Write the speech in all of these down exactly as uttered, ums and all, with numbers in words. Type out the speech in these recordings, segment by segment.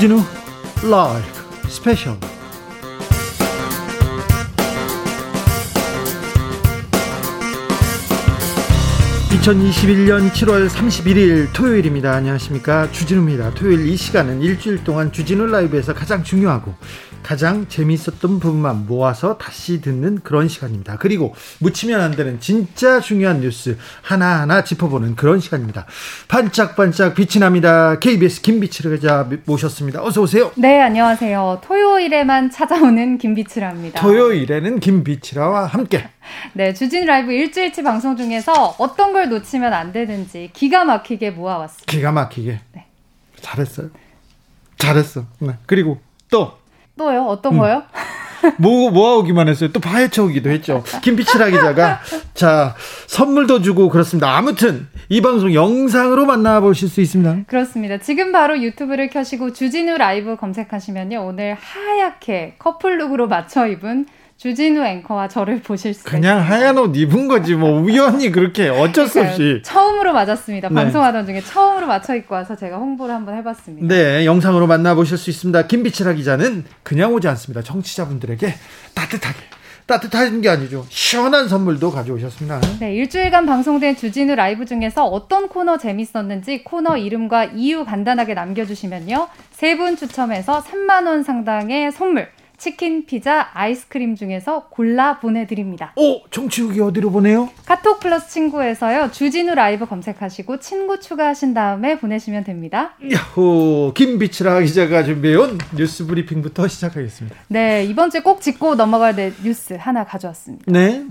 주진우 라이브 스페셜. 이천이십일년 칠월 삼십일일 토요일입니다. 안녕하십니까, 주진우입니다. 토요일 이 시간은 일주일 동안 주진우 라이브에서 가장 중요하고 가장 재미있었던 부분만 모아서 다시 듣는 그런 시간입니다. 그리고 묻히면 안 되는 진짜 중요한 뉴스 하나하나 짚어보는 그런 시간입니다. 반짝반짝 빛이 납니다. 케이비에스 김빛이라 기자 모셨습니다. 어서 오세요. 네, 안녕하세요. 토요일에만 찾아오는 김빛이라입니다. 토요일에는 김빛이라와 함께 네, 주진 라이브 일주일치 방송 중에서 어떤 걸 놓치면 안 되는지 기가 막히게 모아왔습니다. 기가 막히게. 네. 잘했어요. 잘했어. 네. 그리고 또 또요? 어떤 음. 거요? 뭐, 모아오기만 했어요. 또 파헤쳐오기도 했죠. 김빛이라 기자가. 자, 선물도 주고 그렇습니다. 아무튼 이 방송 영상으로 만나보실 수 있습니다. 그렇습니다. 지금 바로 유튜브를 켜시고 주진우 라이브 검색하시면요, 오늘 하얗게 커플룩으로 맞춰 입은 주진우 앵커와 저를 보실 수 그냥 있습니다. 하얀 옷 입은 거지 뭐 우연히 그렇게 어쩔 수 없이 처음으로 맞았습니다. 네. 방송하던 중에 처음으로 맞춰 입고 와서 제가 홍보를 한번 해봤습니다. 네, 영상으로 만나보실 수 있습니다. 김빛이라 기자는 그냥 오지 않습니다. 청취자분들에게 따뜻하게, 따뜻한 게 아니죠, 시원한 선물도 가져오셨습니다. 네, 일주일간 방송된 주진우 라이브 중에서 어떤 코너 재밌었는지 코너 이름과 이유 간단하게 남겨주시면요, 세 분 추첨해서 삼만 원 상당의 선물, 치킨, 피자, 아이스크림 중에서 골라 보내드립니다. 오, 정치욱이 어디로 보내요? 카톡 플러스 친구에서요, 주진우 라이브 검색하시고 친구 추가하신 다음에 보내시면 됩니다. 야호, 김빛이라 기자가 준비해온 뉴스 브리핑부터 시작하겠습니다. 네, 이번 주에 꼭 짚고 넘어가야 될 뉴스 하나 가져왔습니다. 네.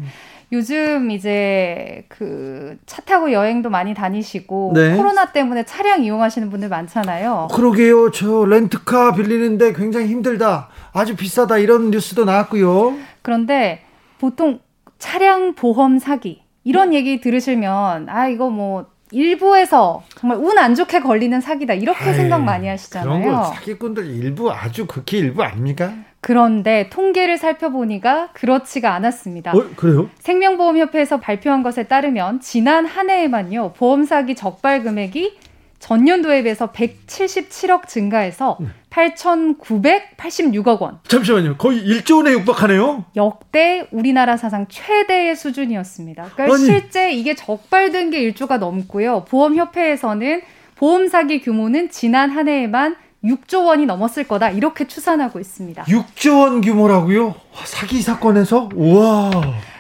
요즘 이제 그 차 타고 여행도 많이 다니시고, 네, 코로나 때문에 차량 이용하시는 분들 많잖아요. 그러게요. 저 렌트카 빌리는데 굉장히 힘들다, 아주 비싸다, 이런 뉴스도 나왔고요. 그런데 보통 차량 보험 사기 이런 얘기 들으시면 아, 이거 뭐 일부에서 정말 운 안 좋게 걸리는 사기다, 이렇게 에이, 생각 많이 하시잖아요. 그런 거 사기꾼들 일부, 아주 극히 일부 아닙니까? 그런데 통계를 살펴보니까 그렇지가 않았습니다. 어, 그래요? 생명보험협회에서 발표한 것에 따르면 지난 한 해에만요, 보험 사기 적발 금액이 전년도에 비해서 백칠십칠억 증가해서 팔천구백팔십육억 원. 잠시만요. 거의 일조 원에 육박하네요. 역대 우리나라 사상 최대의 수준이었습니다. 그러니까 아니, 실제 이게 적발된 게 일조가 넘고요. 보험협회에서는 보험 사기 규모는 지난 한 해에만 육조 원이 넘었을 거다, 이렇게 추산하고 있습니다. 육조 원 규모라고요? 사기 사건에서? 우와.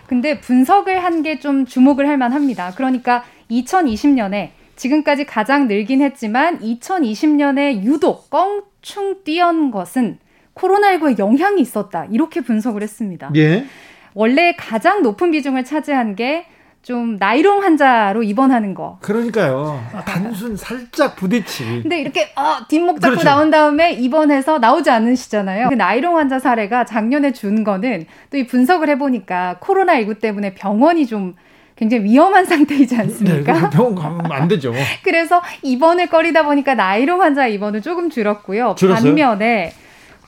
근데 분석을 한 게 좀 주목을 할 만합니다. 그러니까 이천이십년에 지금까지 가장 늘긴 했지만 이천이십년에 유독 껑충 뛰어난 것은 코로나십구의 영향이 있었다, 이렇게 분석을 했습니다. 예. 원래 가장 높은 비중을 차지한 게 좀 나이롱 환자로 입원하는 거. 그러니까요. 아, 단순 살짝 부딪히. 근데 이렇게 어, 뒷목 잡고 그렇죠, 나온 다음에 입원해서 나오지 않으시잖아요. 그 나이롱 환자 사례가 작년에 준 거는 또 이 분석을 해보니까 코로나십구 때문에 병원이 좀 굉장히 위험한 상태이지 않습니까? 네, 병원 가면 안 되죠. 그래서 입원을 꺼리다 보니까 나이롱 환자 입원은 조금 줄었고요. 줄었어요? 반면에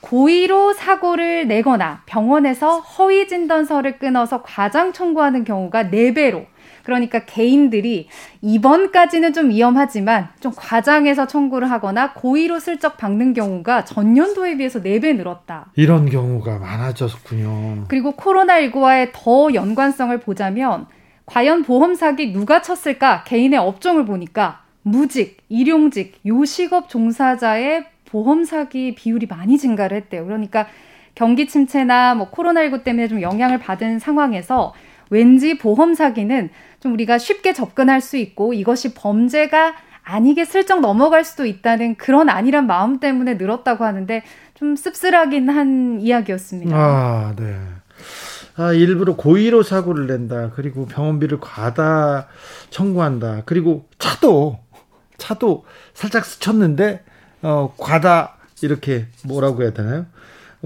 고의로 사고를 내거나 병원에서 허위 진단서를 끊어서 과장 청구하는 경우가 네 배로. 그러니까 개인들이 입원까지는 좀 위험하지만 좀 과장해서 청구를 하거나 고의로 슬쩍 박는 경우가 전년도에 비해서 네 배 늘었다. 이런 경우가 많아졌군요. 그리고 코로나십구와의 더 연관성을 보자면 과연 보험 사기 누가 쳤을까? 개인의 업종을 보니까 무직, 일용직, 요식업 종사자의 보험 사기 비율이 많이 증가를 했대요. 그러니까 경기 침체나 뭐 코로나십구 때문에 좀 영향을 받은 상황에서 왠지 보험 사기는 좀 우리가 쉽게 접근할 수 있고 이것이 범죄가 아니게 슬쩍 넘어갈 수도 있다는 그런 안일한 마음 때문에 늘었다고 하는데 좀 씁쓸하긴 한 이야기였습니다. 아, 네. 아, 일부러 고의로 사고를 낸다. 그리고 병원비를 과다 청구한다. 그리고 차도 차도 살짝 스쳤는데 어, 과다, 이렇게 뭐라고 해야 되나요?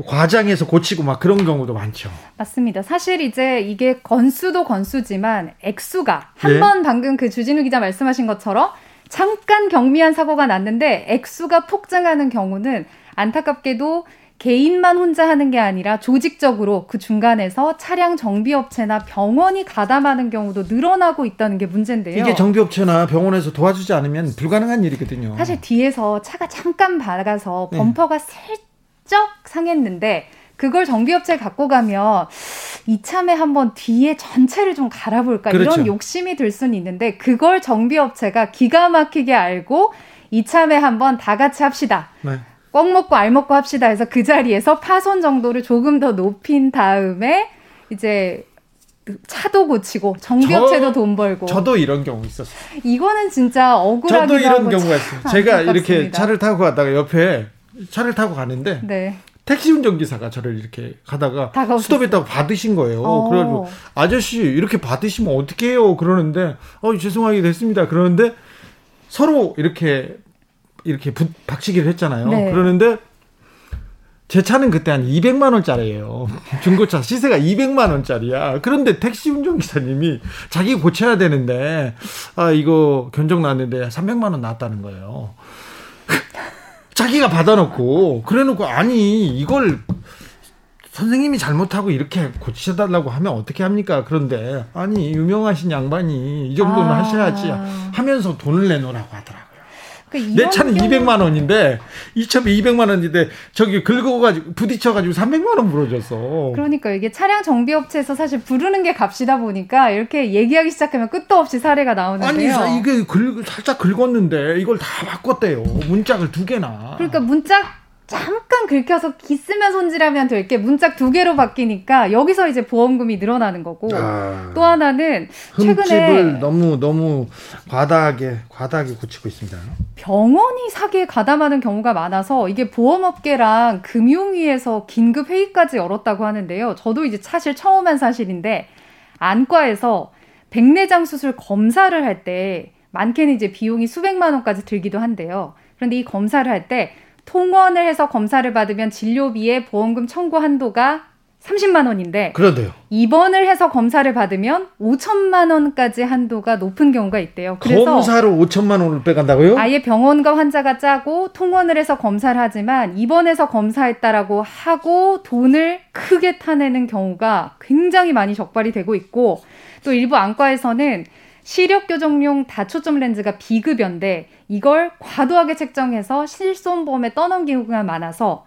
과장해서 고치고 막 그런 경우도 많죠. 맞습니다. 사실 이제 이게 건수도 건수지만 액수가 한번, 예, 방금 그 주진우 기자 말씀하신 것처럼 잠깐 경미한 사고가 났는데 액수가 폭증하는 경우는 안타깝게도 개인만 혼자 하는 게 아니라 조직적으로 그 중간에서 차량 정비업체나 병원이 가담하는 경우도 늘어나고 있다는 게 문제인데요. 이게 정비업체나 병원에서 도와주지 않으면 불가능한 일이거든요. 사실 뒤에서 차가 잠깐 박아서 범퍼가 네. 살짝 상했는데 그걸 정비업체에 갖고 가면 이참에 한번 뒤에 전체를 좀 갈아볼까 그렇죠. 이런 욕심이 들 수는 있는데 그걸 정비업체가 기가 막히게 알고 이참에 한번 다 같이 합시다. 네. 꽉 먹고 알 먹고 합시다 해서 그 자리에서 파손 정도를 조금 더 높인 다음에 이제 차도 고치고 정비업체도 돈 벌고. 저도 이런 경우 있었어요. 이거는 진짜 억울하기도 하고. 저도 이런 경우가 있어요. 제가 안타깝습니다. 이렇게 차를 타고 가다가 옆에 차를 타고 가는데 네. 택시 운전기사가 저를 이렇게 가다가 스톱했다고 받으신 거예요. 오. 그래가지고 아저씨 이렇게 받으시면 어떻게 해요? 그러는데 어 죄송하게 됐습니다. 그러는데 서로 이렇게 이렇게 부, 박치기를 했잖아요. 네. 그러는데 제 차는 그때 한 이백만 원짜리예요. 중고차 시세가 이백만 원짜리야. 그런데 택시 운전기사님이 자기 고쳐야 되는데 아 이거 견적 났는데 삼백만 원 나왔다는 거예요. 자기가 받아놓고 그래놓고 아니 이걸 선생님이 잘못하고 이렇게 고치셔달라고 하면 어떻게 합니까? 그런데 아니 유명하신 양반이 이 정도는 아. 하셔야지 하면서 돈을 내놓으라고 하더라고요. 그러니까 내 차는 경우... 이백만 원인데 이 차비 이백만 원인데 저기 긁어가지고 부딪혀가지고 삼백만 원 물어줬어. 그러니까 이게 차량 정비업체에서 사실 부르는 게 값이다 보니까 이렇게 얘기하기 시작하면 끝도 없이 사례가 나오는데요. 아니 이게 긁, 살짝 긁었는데 이걸 다 바꿨대요. 문짝을 두 개나. 그러니까 문짝 잠깐 긁혀서 기스면 손질하면 될 게 문짝 두 개로 바뀌니까 여기서 이제 보험금이 늘어나는 거고 아, 또 하나는 최근에 너무 너무 과다하게 과다하게 고치고 있습니다. 병원이 사기에 가담하는 경우가 많아서 이게 보험업계랑 금융위에서 긴급 회의까지 열었다고 하는데요. 저도 이제 사실 처음 한 사실인데 안과에서 백내장 수술 검사를 할 때 많게는 이제 비용이 수백만 원까지 들기도 한데요. 그런데 이 검사를 할 때 통원을 해서 검사를 받으면 진료비의 보험금 청구 한도가 삼십만 원인데 그런데요. 입원을 해서 검사를 받으면 오천만 원까지 한도가 높은 경우가 있대요. 그래서 검사로 오천만 원을 빼간다고요? 아예 병원과 환자가 짜고 통원을 해서 검사를 하지만 입원해서 검사했다라고 하고 돈을 크게 타내는 경우가 굉장히 많이 적발이 되고 있고 또 일부 안과에서는 시력 교정용 다초점 렌즈가 비급여인데 이걸 과도하게 책정해서 실손보험에 떠넘긴 경우가 많아서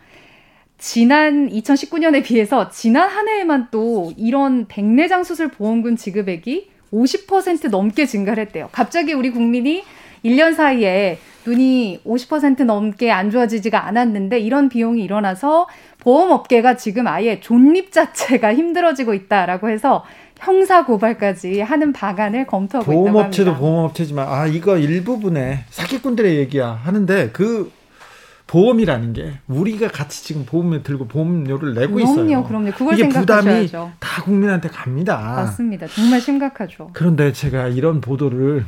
지난 이천십구 년에 비해서 지난 한 해에만 또 이런 백내장 수술 보험금 지급액이 오십 퍼센트 넘게 증가를 했대요. 갑자기 우리 국민이 일 년 사이에 눈이 오십 퍼센트 넘게 안 좋아지지가 않았는데 이런 비용이 일어나서 보험업계가 지금 아예 존립 자체가 힘들어지고 있다라고 해서 형사고발까지 하는 방안을 검토하고 있다고 합니다. 보험업체도 보험업체지만 아 이거 일부분의 사기꾼들의 얘기야 하는데 그 보험이라는 게 우리가 같이 지금 보험을 들고 보험료를 내고 그럼요, 있어요. 그럼요. 그걸 이게 부담이 다 국민한테 갑니다. 맞습니다. 정말 심각하죠. 그런데 제가 이런 보도를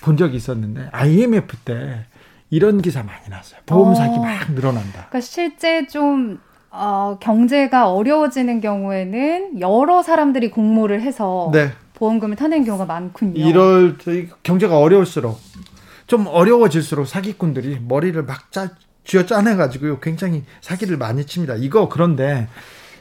본 적이 있었는데 아이엠에프 때 이런 기사 많이 났어요. 보험 사기 어, 막 늘어난다. 그러니까 실제 좀 어, 경제가 어려워지는 경우에는 여러 사람들이 공모를 해서 네. 보험금을 타낸 경우가 많군요. 이럴 경제가 어려울수록 좀 어려워질수록 사기꾼들이 머리를 막 짜, 쥐어짜내가지고요. 굉장히 사기를 많이 칩니다. 이거 그런데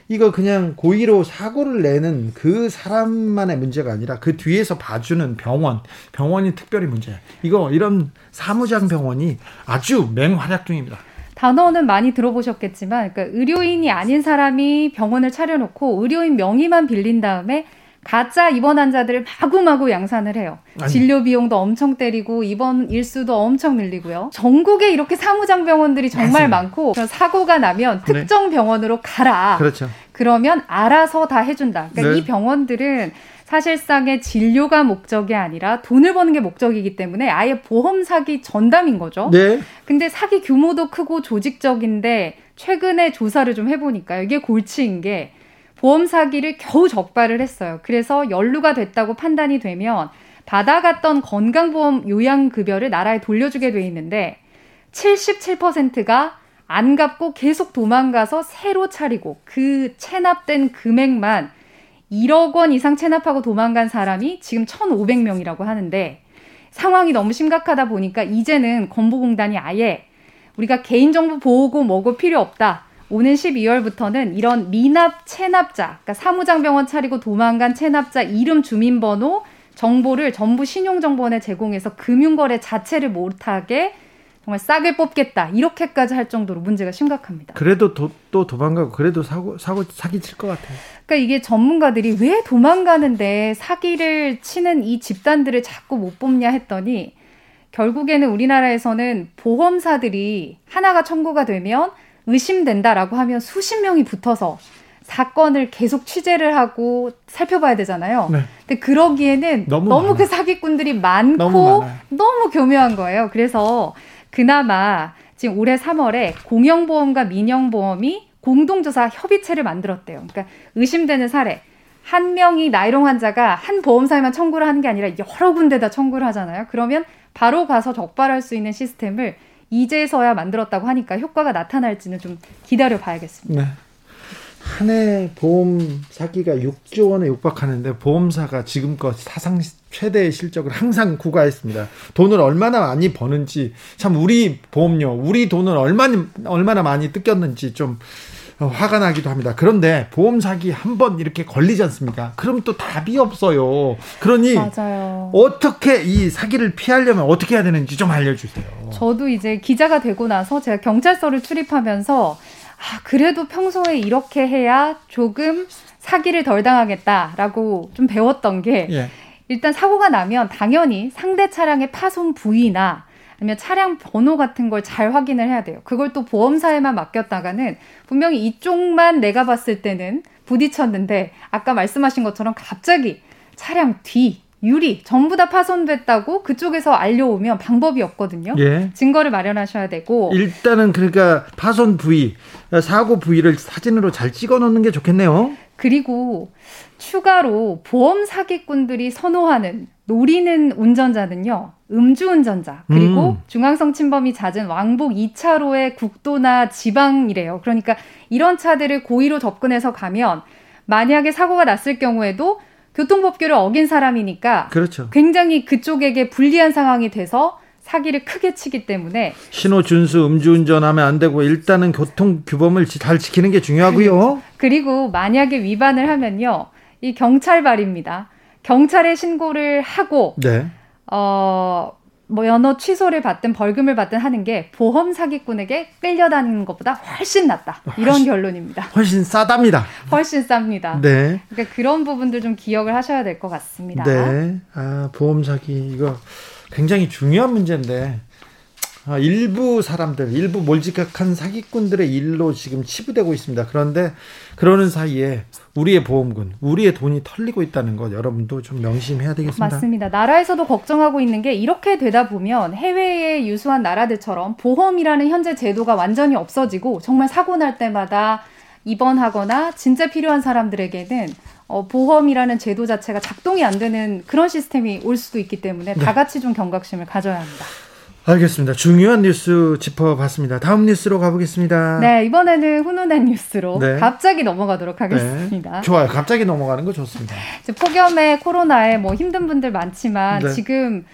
이거 그냥 고의로 사고를 내는 그 사람만의 문제가 아니라 그 뒤에서 봐주는 병원, 병원이 특별히 문제예요. 이거 이런 사무장 병원이 아주 맹활약 중입니다. 단어는 많이 들어보셨겠지만 그러니까 의료인이 아닌 사람이 병원을 차려놓고 의료인 명의만 빌린 다음에 가짜 입원 환자들을 마구마구 양산을 해요. 아니. 진료 비용도 엄청 때리고 입원 일수도 엄청 늘리고요. 전국에 이렇게 사무장 병원들이 정말 맞습니다. 많고 사고가 나면 특정 병원으로 가라. 그렇죠. 그러면 알아서 다 해준다. 그러니까 네. 이 병원들은 사실상의 진료가 목적이 아니라 돈을 버는 게 목적이기 때문에 아예 보험 사기 전담인 거죠. 네. 근데 사기 규모도 크고 조직적인데 최근에 조사를 좀 해보니까요. 이게 골치인 게 보험 사기를 겨우 적발을 했어요. 그래서 연루가 됐다고 판단이 되면 받아갔던 건강보험 요양급여를 나라에 돌려주게 돼 있는데 칠십칠 퍼센트가 안 갚고 계속 도망가서 새로 차리고 그 체납된 금액만 일억 원 이상 체납하고 도망간 사람이 지금 천오백 명이라고 하는데 상황이 너무 심각하다 보니까 이제는 건보공단이 아예 우리가 개인정보 보호고 뭐고 필요 없다. 오는 십이월부터는 이런 미납 체납자, 그러니까 사무장병원 차리고 도망간 체납자 이름, 주민번호, 정보를 전부 신용정보원에 제공해서 금융거래 자체를 못하게 정말 싹을 뽑겠다, 이렇게까지 할 정도로 문제가 심각합니다. 그래도 도, 또 도망가고 그래도 사고, 사고, 사기 칠 것 같아요. 그러니까 이게 전문가들이 왜 도망가는데 사기를 치는 이 집단들을 자꾸 못 뽑냐 했더니 결국에는 우리나라에서는 보험사들이 하나가 청구가 되면 의심된다라고 하면 수십 명이 붙어서 사건을 계속 취재를 하고 살펴봐야 되잖아요. 네. 근데 그러기에는 너무, 너무 그 사기꾼들이 많고 너무, 너무 교묘한 거예요. 그래서 그나마 지금 올해 삼월에 공영보험과 민영보험이 공동조사 협의체를 만들었대요. 그러니까 의심되는 사례. 한 명이 나이롱 환자가 한 보험사에만 청구를 하는 게 아니라 여러 군데다 청구를 하잖아요. 그러면 바로 가서 적발할 수 있는 시스템을 이제서야 만들었다고 하니까 효과가 나타날지는 좀 기다려봐야겠습니다. 네. 한 해 보험 사기가 육조 원에 육박하는데 보험사가 지금껏 사상 최대의 실적을 항상 구가했습니다. 돈을 얼마나 많이 버는지, 참 우리 보험료, 우리 돈을 얼마나, 얼마나 많이 뜯겼는지 좀 화가 나기도 합니다. 그런데 보험 사기 한 번 이렇게 걸리지 않습니까? 그럼 또 답이 없어요. 그러니 맞아요. 어떻게 이 사기를 피하려면 어떻게 해야 되는지 좀 알려주세요. 저도 이제 기자가 되고 나서 제가 경찰서를 출입하면서 아, 그래도 평소에 이렇게 해야 조금 사기를 덜 당하겠다라고 좀 배웠던 게 예. 일단 사고가 나면 당연히 상대 차량의 파손 부위나 아니면 차량 번호 같은 걸 잘 확인을 해야 돼요. 그걸 또 보험사에만 맡겼다가는 분명히 이쪽만 내가 봤을 때는 부딪혔는데 아까 말씀하신 것처럼 갑자기 차량 뒤, 유리 전부 다 파손됐다고 그쪽에서 알려오면 방법이 없거든요. 예. 증거를 마련하셔야 되고 일단은 그러니까 파손 부위, 사고 부위를 사진으로 잘 찍어놓는 게 좋겠네요. 그리고 추가로 보험 사기꾼들이 선호하는 노리는 운전자는요. 음주운전자 그리고 음. 중앙성 침범이 잦은 왕복 이 차로의 국도나 지방이래요. 그러니까 이런 차들을 고의로 접근해서 가면 만약에 사고가 났을 경우에도 교통법규를 어긴 사람이니까 그렇죠. 굉장히 그쪽에게 불리한 상황이 돼서 사기를 크게 치기 때문에 신호 준수, 음주운전하면 안 되고 일단은 교통규범을 잘 지키는 게 중요하고요. 그리고 만약에 위반을 하면요. 이 경찰발입니다. 경찰에 신고를 하고 네. 어, 뭐 면허 취소를 받든 벌금을 받든 하는 게 보험 사기꾼에게 끌려다니는 것보다 훨씬 낫다. 이런 훨씬, 결론입니다. 훨씬 싸답니다. 훨씬 쌉니다. 네. 그러니까 그런 부분들 좀 기억을 하셔야 될 것 같습니다. 네. 아, 보험 사기 이거 굉장히 중요한 문제인데 아, 일부 사람들, 일부 몰지각한 사기꾼들의 일로 지금 치부되고 있습니다. 그런데 그러는 사이에 우리의 보험금, 우리의 돈이 털리고 있다는 것 여러분도 좀 명심해야 되겠습니다. 맞습니다. 나라에서도 걱정하고 있는 게 이렇게 되다 보면 해외에 유수한 나라들처럼 보험이라는 현재 제도가 완전히 없어지고 정말 사고 날 때마다 입원하거나 진짜 필요한 사람들에게는 어, 보험이라는 제도 자체가 작동이 안 되는 그런 시스템이 올 수도 있기 때문에 다 같이 좀 경각심을 가져야 합니다. 알겠습니다. 중요한 뉴스 짚어봤습니다. 다음 뉴스로 가보겠습니다. 네, 이번에는 훈훈한 뉴스로 네. 갑자기 넘어가도록 하겠습니다. 네. 좋아요. 갑자기 넘어가는 거 좋습니다. 이제 폭염에 코로나에 뭐 힘든 분들 많지만 네. 지금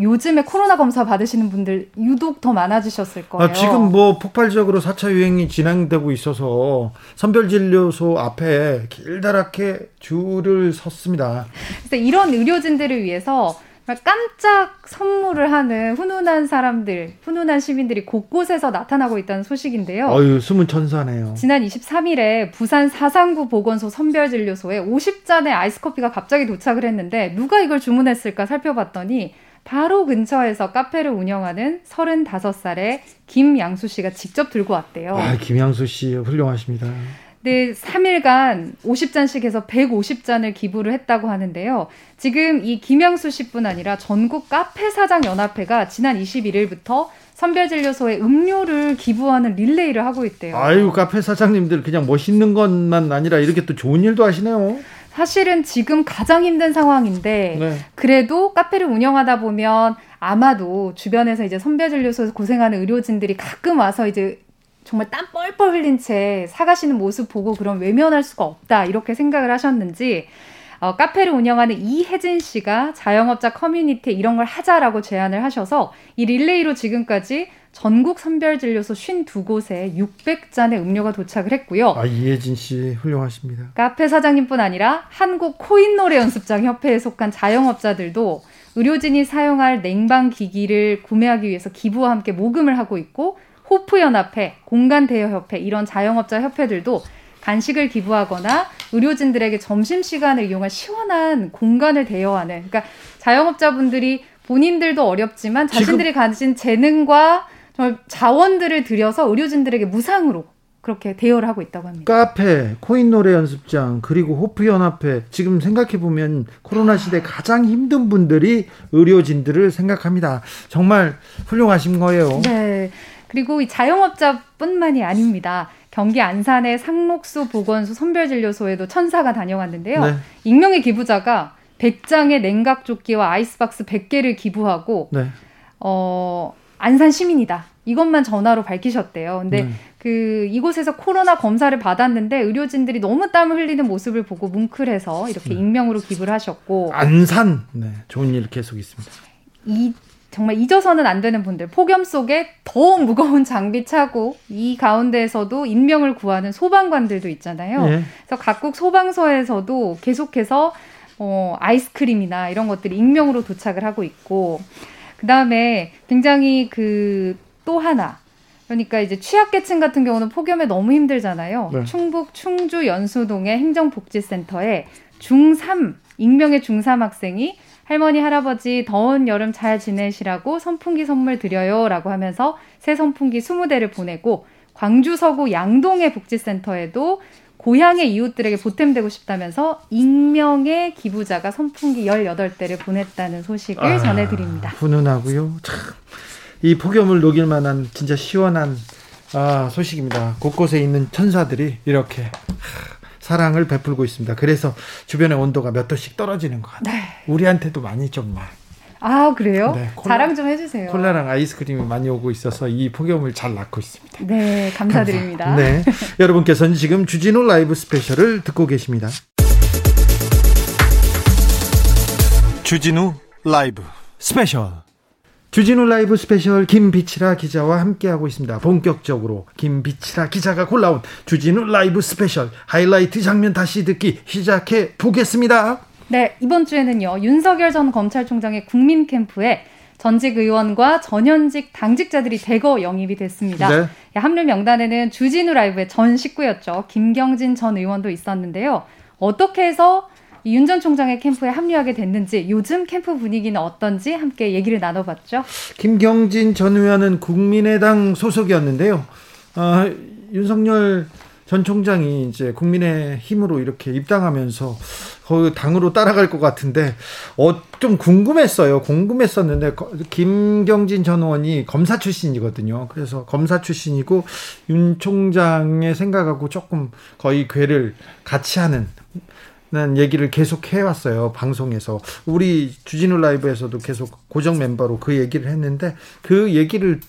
요즘에 코로나 검사 받으시는 분들 유독 더 많아지셨을 거예요. 아, 지금 뭐 폭발적으로 사 차 유행이 진행되고 있어서 선별진료소 앞에 길다랗게 줄을 섰습니다. 그래서 이런 의료진들을 위해서 깜짝 선물을 하는 훈훈한 사람들, 훈훈한 시민들이 곳곳에서 나타나고 있다는 소식인데요. 어휴, 숨은 천사네요. 지난 이십삼일에 부산 사상구 보건소 선별진료소에 오십 잔의 아이스커피가 갑자기 도착을 했는데 누가 이걸 주문했을까 살펴봤더니 바로 근처에서 카페를 운영하는 서른다섯 살의 김양수 씨가 직접 들고 왔대요. 아, 김양수 씨 훌륭하십니다. 네, 삼 일간 오십 잔씩 해서 백오십 잔을 기부를 했다고 하는데요. 지금 이 김양수 씨뿐 아니라 전국 카페 사장 연합회가 지난 이십일일부터 선별진료소에 음료를 기부하는 릴레이를 하고 있대요. 아유, 카페 사장님들 그냥 멋있는 것만 아니라 이렇게 또 좋은 일도 하시네요. 사실은 지금 가장 힘든 상황인데 네. 그래도 카페를 운영하다 보면 아마도 주변에서 이제 선별진료소에서 고생하는 의료진들이 가끔 와서 이제 정말 땀 뻘뻘 흘린 채 사가시는 모습 보고 그럼 외면할 수가 없다 이렇게 생각을 하셨는지 어, 카페를 운영하는 이혜진 씨가 자영업자 커뮤니티에 이런 걸 하자라고 제안을 하셔서 이 릴레이로 지금까지 전국 선별진료소 오십이 곳에 육백 잔의 음료가 도착을 했고요. 아, 이혜진 씨 훌륭하십니다. 카페 사장님뿐 아니라 한국 코인노래연습장협회에 속한 자영업자들도 의료진이 사용할 냉방기기를 구매하기 위해서 기부와 함께 모금을 하고 있고, 호프연합회, 공간대여협회 이런 자영업자 협회들도 간식을 기부하거나 의료진들에게 점심시간을 이용한 시원한 공간을 대여하는, 그러니까 자영업자분들이 본인들도 어렵지만 자신들이 지금... 가진 재능과 정말 자원들을 들여서 의료진들에게 무상으로 그렇게 대여를 하고 있다고 합니다. 카페, 코인노래연습장, 그리고 호프연합회, 지금 생각해보면 코로나 시대 가장 힘든 분들이 의료진들을 생각합니다. 정말 훌륭하신 거예요. 네. 그리고 이 자영업자뿐만이 아닙니다. 경기 안산의 상록수 보건소 선별진료소에도 천사가 다녀왔는데요. 네. 익명의 기부자가 백 장의 냉각조끼와 아이스박스 백 개를 기부하고, 네. 어, 안산 시민이다. 이것만 전화로 밝히셨대요. 근데 네. 그 이곳에서 코로나 검사를 받았는데 의료진들이 너무 땀을 흘리는 모습을 보고 뭉클해서 이렇게 익명으로 기부를 하셨고. 안산, 네, 좋은 일 계속 있습니다. 이 정말 잊어서는 안 되는 분들, 폭염 속에 더 무거운 장비 차고 이 가운데에서도 인명을 구하는 소방관들도 있잖아요. 네. 그래서 각국 소방서에서도 계속해서 어, 아이스크림이나 이런 것들이 익명으로 도착을 하고 있고, 그 다음에 굉장히 그 또 하나, 그러니까 이제 취약계층 같은 경우는 폭염에 너무 힘들잖아요. 네. 충북 충주 연수동의 행정복지센터에 중삼, 익명의 중삼 학생이 할머니, 할아버지 더운 여름 잘 지내시라고 선풍기 선물 드려요 라고 하면서 새 선풍기 이십 대를 보내고, 광주 서구 양동의 복지센터에도 고향의 이웃들에게 보탬되고 싶다면서 익명의 기부자가 선풍기 열여덟 대를 보냈다는 소식을 아, 전해드립니다. 훈훈하고요. 참, 이 폭염을 녹일 만한 진짜 시원한 아, 소식입니다. 곳곳에 있는 천사들이 이렇게 하, 사랑을 베풀고 있습니다. 그래서 주변의 온도가 몇 도씩 떨어지는 것 같아요. 네. 우리한테도 많이 좀 나. 아, 그래요? 네, 콜라, 자랑 좀 해주세요. 콜라랑 아이스크림이 많이 오고 있어서 이 폭염을 잘 낳고 있습니다. 네, 감사드립니다. 감사. 네, 여러분께서는 지금 주진우 라이브 스페셜을 듣고 계십니다. 주진우 라이브 스페셜. 주진우 라이브 스페셜 김빛이라 기자와 함께하고 있습니다. 본격적으로 김빛이라 기자가 골라온 주진우 라이브 스페셜 하이라이트 장면 다시 듣기 시작해 보겠습니다. 네, 이번 주에는요, 윤석열 전 검찰총장의 국민 캠프에 전직 의원과 전현직 당직자들이 대거 영입이 됐습니다. 네. 합류 명단에는 주진우 라이브의 전 식구였죠. 김경진 전 의원도 있었는데요. 어떻게 해서 윤 전 총장의 캠프에 합류하게 됐는지, 요즘 캠프 분위기는 어떤지 함께 얘기를 나눠봤죠. 김경진 전 의원은 국민의당 소속이었는데요. 어, 윤석열 전 총장이 이제 국민의힘으로 이렇게 입당하면서 거의 당으로 따라갈 것 같은데, 어, 좀 궁금했어요. 궁금했었는데, 김경진 전 의원이 검사 출신이거든요. 그래서 검사 출신이고, 윤 총장의 생각하고 조금 거의 궤를 같이 하는 얘기를 계속 해왔어요. 방송에서. 우리 주진우 라이브에서도 계속 고정 멤버로 그 얘기를 했는데, 그 얘기를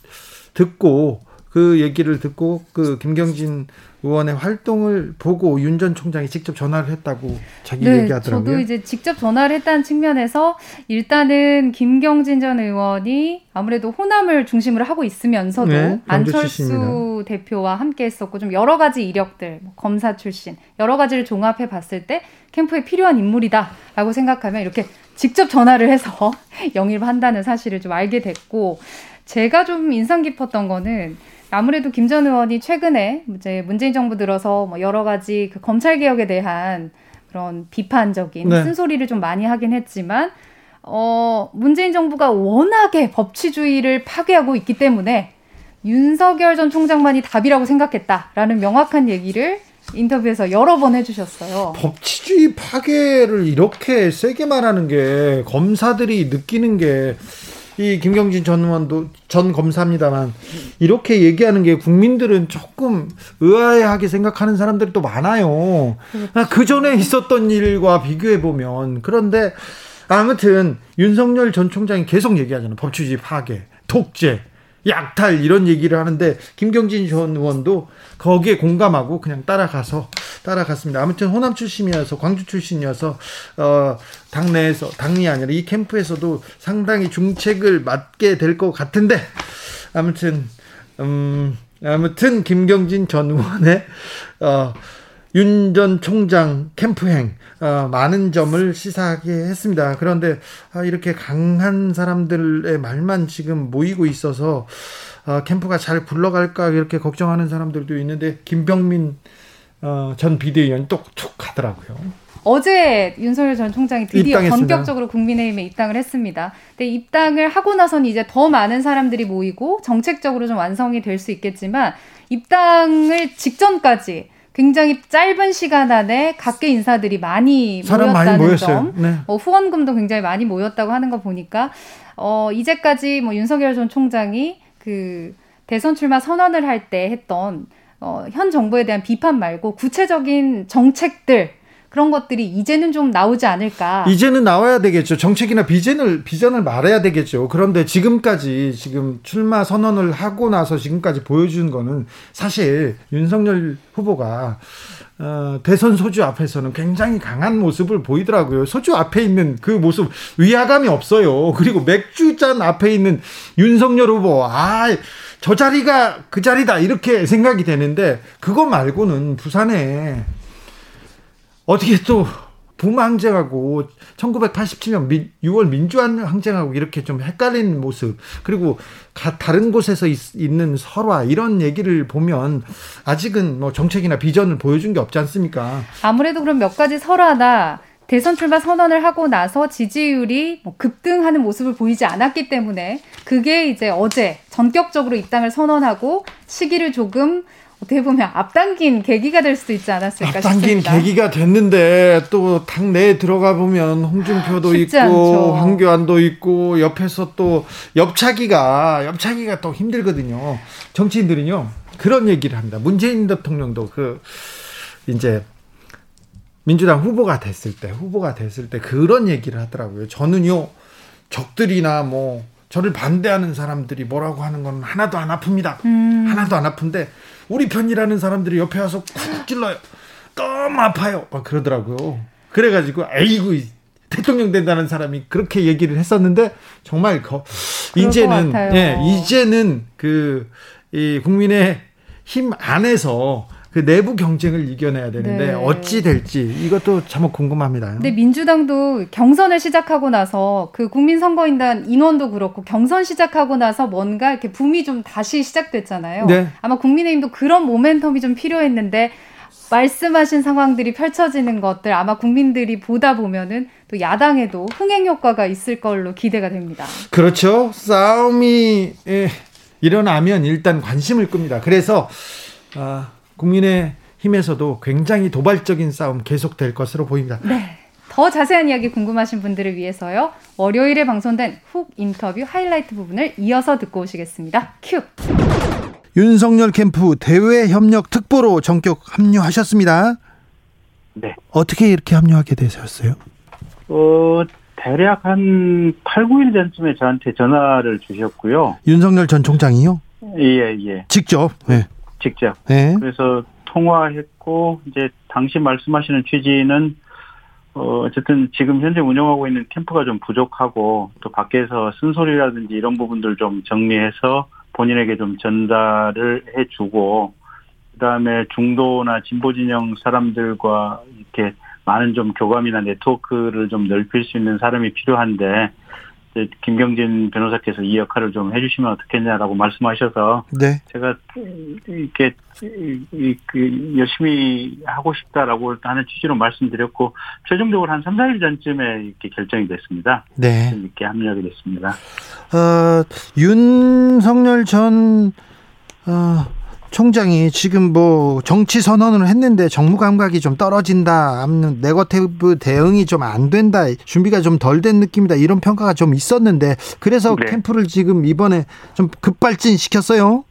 듣고, 그 얘기를 듣고 그 김경진 의원의 활동을 보고 윤 전 총장이 직접 전화를 했다고 자기 네, 얘기하더라고요. 저도 이제 직접 전화를 했다는 측면에서 일단은 김경진 전 의원이 아무래도 호남을 중심으로 하고 있으면서도 네, 안철수 출신이나. 대표와 함께 했었고, 좀 여러 가지 이력들, 검사 출신 여러 가지를 종합해 봤을 때 캠프에 필요한 인물이다라고 생각하면 이렇게 직접 전화를 해서 영입한다는 사실을 좀 알게 됐고, 제가 좀 인상 깊었던 거는 아무래도 김 전 의원이 최근에 이제 문재인 정부 들어서 뭐 여러 가지 그 검찰 개혁에 대한 그런 비판적인 네. 쓴소리를 좀 많이 하긴 했지만, 어, 문재인 정부가 워낙에 법치주의를 파괴하고 있기 때문에 윤석열 전 총장만이 답이라고 생각했다라는 명확한 얘기를 인터뷰에서 여러 번 해주셨어요. 법치주의 파괴를 이렇게 세게 말하는 게 검사들이 느끼는 게, 이 김경진 전 의원도 전 검사입니다만 이렇게 얘기하는 게 국민들은 조금 의아해하게 생각하는 사람들이 또 많아요. 그 전에 있었던 일과 비교해보면. 그런데 아무튼 윤석열 전 총장이 계속 얘기하잖아요. 법치주의 파괴, 독재, 약탈 이런 얘기를 하는데 김경진 전 의원도 거기에 공감하고 그냥 따라가서 따라갔습니다. 아무튼 호남 출신이어서 광주 출신이어서 어, 당내에서 당이 아니라 이 캠프에서도 상당히 중책을 맡게 될 것 같은데 아무튼 음, 아무튼 김경진 전 의원의 어, 윤 전 총장 캠프행 어, 많은 점을 시사하게 했습니다. 그런데 아, 이렇게 강한 사람들의 말만 지금 모이고 있어서 어, 캠프가 잘 굴러갈까 이렇게 걱정하는 사람들도 있는데 김병민 어, 전 비대위원이 똑똑 하더라고요. 어제 윤석열 전 총장이 드디어 입당했습니다. 전격적으로 국민의힘에 입당을 했습니다. 근데 입당을 하고 나서는 이제 더 많은 사람들이 모이고 정책적으로 좀 완성이 될 수 있겠지만 입당을 직전까지 굉장히 짧은 시간 안에 각계 인사들이 많이 모였다는 많이 점, 네. 어, 후원금도 굉장히 많이 모였다고 하는 거 보니까 어, 이제까지 뭐 윤석열 전 총장이 그 대선 출마 선언을 할 때 했던 어, 현 정부에 대한 비판 말고 구체적인 정책들 그런 것들이 이제는 좀 나오지 않을까. 이제는 나와야 되겠죠. 정책이나 비전을 비전을 말해야 되겠죠. 그런데 지금까지 지금 출마 선언을 하고 나서 지금까지 보여준 거는 사실 윤석열 후보가 어, 대선 소주 앞에서는 굉장히 강한 모습을 보이더라고요. 소주 앞에 있는 그 모습 위화감이 없어요. 그리고 맥주잔 앞에 있는 윤석열 후보, 아, 저 자리가 그 자리다 이렇게 생각이 되는데 그거 말고는 부산에 어떻게 또 부마항쟁하고 천구백팔십칠 년 미, 유월 민주항쟁하고 이렇게 좀 헷갈리는 모습 그리고 가, 다른 곳에서 있, 있는 설화 이런 얘기를 보면 아직은 뭐 정책이나 비전을 보여준 게 없지 않습니까? 아무래도 그럼 몇 가지 설화나 대선 출마 선언을 하고 나서 지지율이 뭐 급등하는 모습을 보이지 않았기 때문에 그게 이제 어제 전격적으로 입당을 선언하고 시기를 조금 어떻게 보면 앞당긴 계기가 될 수도 있지 않았을까 앞당긴 싶습니다. 앞당긴 계기가 됐는데 또 당내에 들어가 보면 홍준표도 있고 않죠. 황교안도 있고 옆에서 또 옆차기가 옆차기가 또 힘들거든요. 정치인들은요 그런 얘기를 합니다. 문재인 대통령도 그 이제 민주당 후보가 됐을 때 후보가 됐을 때 그런 얘기를 하더라고요. 저는요 적들이나 뭐 저를 반대하는 사람들이 뭐라고 하는 건 하나도 안 아픕니다. 음. 하나도 안 아픈데 우리 편이라는 사람들이 옆에 와서 쿡 찔러요. 너무 아파요. 막 그러더라고요. 그래가지고 아이고 대통령 된다는 사람이 그렇게 얘기를 했었는데 정말 거, 이제는 예, 이제는 그 이 국민의 힘 안에서 그 내부 경쟁을 이겨내야 되는데 네. 어찌 될지 이것도 참 궁금합니다. 근데 민주당도 경선을 시작하고 나서 그 국민선거인단 인원도 그렇고 경선 시작하고 나서 뭔가 이렇게 붐이 좀 다시 시작됐잖아요. 네. 아마 국민의힘도 그런 모멘텀이 좀 필요했는데 말씀하신 상황들이 펼쳐지는 것들 아마 국민들이 보다 보면은 또 야당에도 흥행 효과가 있을 걸로 기대가 됩니다. 그렇죠. 싸움이 예, 일어나면 일단 관심을 끕니다. 그래서 아. 국민의힘에서도 굉장히 도발적인 싸움 계속될 것으로 보입니다. 네, 더 자세한 이야기 궁금하신 분들을 위해서요. 월요일에 방송된 훅 인터뷰 하이라이트 부분을 이어서 듣고 오시겠습니다. 큐! 윤석열 캠프 대외협력특보로 전격 합류하셨습니다. 네. 어떻게 이렇게 합류하게 되셨어요? 어, 대략 한 팔, 구 일 전쯤에 저한테 전화를 주셨고요. 윤석열 전 총장이요? 예, 예. 직접? 네. 직접. 네. 그래서 통화했고 이제 당시 말씀하시는 취지는 어 어쨌든 지금 현재 운영하고 있는 캠프가 좀 부족하고 또 밖에서 쓴소리라든지 이런 부분들 좀 정리해서 본인에게 좀 전달을 해주고 그다음에 중도나 진보 진영 사람들과 이렇게 많은 좀 교감이나 네트워크를 좀 넓힐 수 있는 사람이 필요한데 김경진 변호사께서 이 역할을 좀 해주시면 어떻겠냐라고 말씀하셔서 네. 제가 이렇게 열심히 하고 싶다라고 하는 취지로 말씀드렸고 최종적으로 한 삼, 사 일 전쯤에 이렇게 결정이 됐습니다. 네. 이렇게 합류하게 됐습니다. 어, 윤석열 전 어, 총장이 지금 뭐 정치 선언을 했는데 정무 감각이 좀 떨어진다, 아니면 네거티브 대응이 좀 안 된다, 준비가 좀 덜 된 느낌이다 이런 평가가 좀 있었는데 그래서 네. 캠프를 지금 이번에 좀 급발진 시켰어요.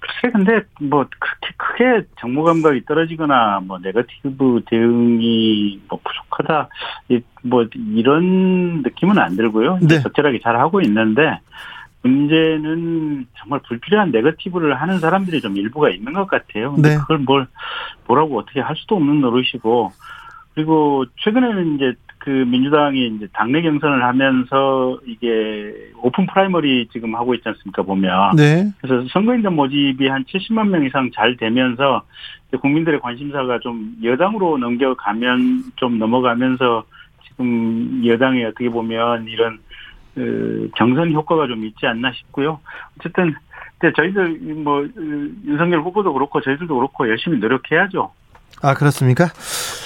글쎄, 근데 뭐 그렇게 크게 정무 감각이 떨어지거나 뭐 네거티브 대응이 뭐 부족하다, 뭐 이런 느낌은 안 들고요. 네. 적절하게 잘 하고 있는데. 문제는 정말 불필요한 네거티브를 하는 사람들이 좀 일부가 있는 것 같아요. 근데 네. 그걸 뭘 뭐라고 어떻게 할 수도 없는 노릇이고, 그리고 최근에는 이제 그 민주당이 이제 당내 경선을 하면서 이게 오픈 프라이머리 지금 하고 있지 않습니까, 보면. 네. 그래서 선거인단 모집이 한 칠십만 명 이상 잘 되면서 국민들의 관심사가 좀 여당으로 넘겨가면 좀 넘어가면서 지금 여당이 어떻게 보면 이런 그 경선 효과가 좀 있지 않나 싶고요. 어쨌든 저희들 뭐 윤석열 후보도 그렇고 저희들도 그렇고 열심히 노력해야죠. 아, 그렇습니까?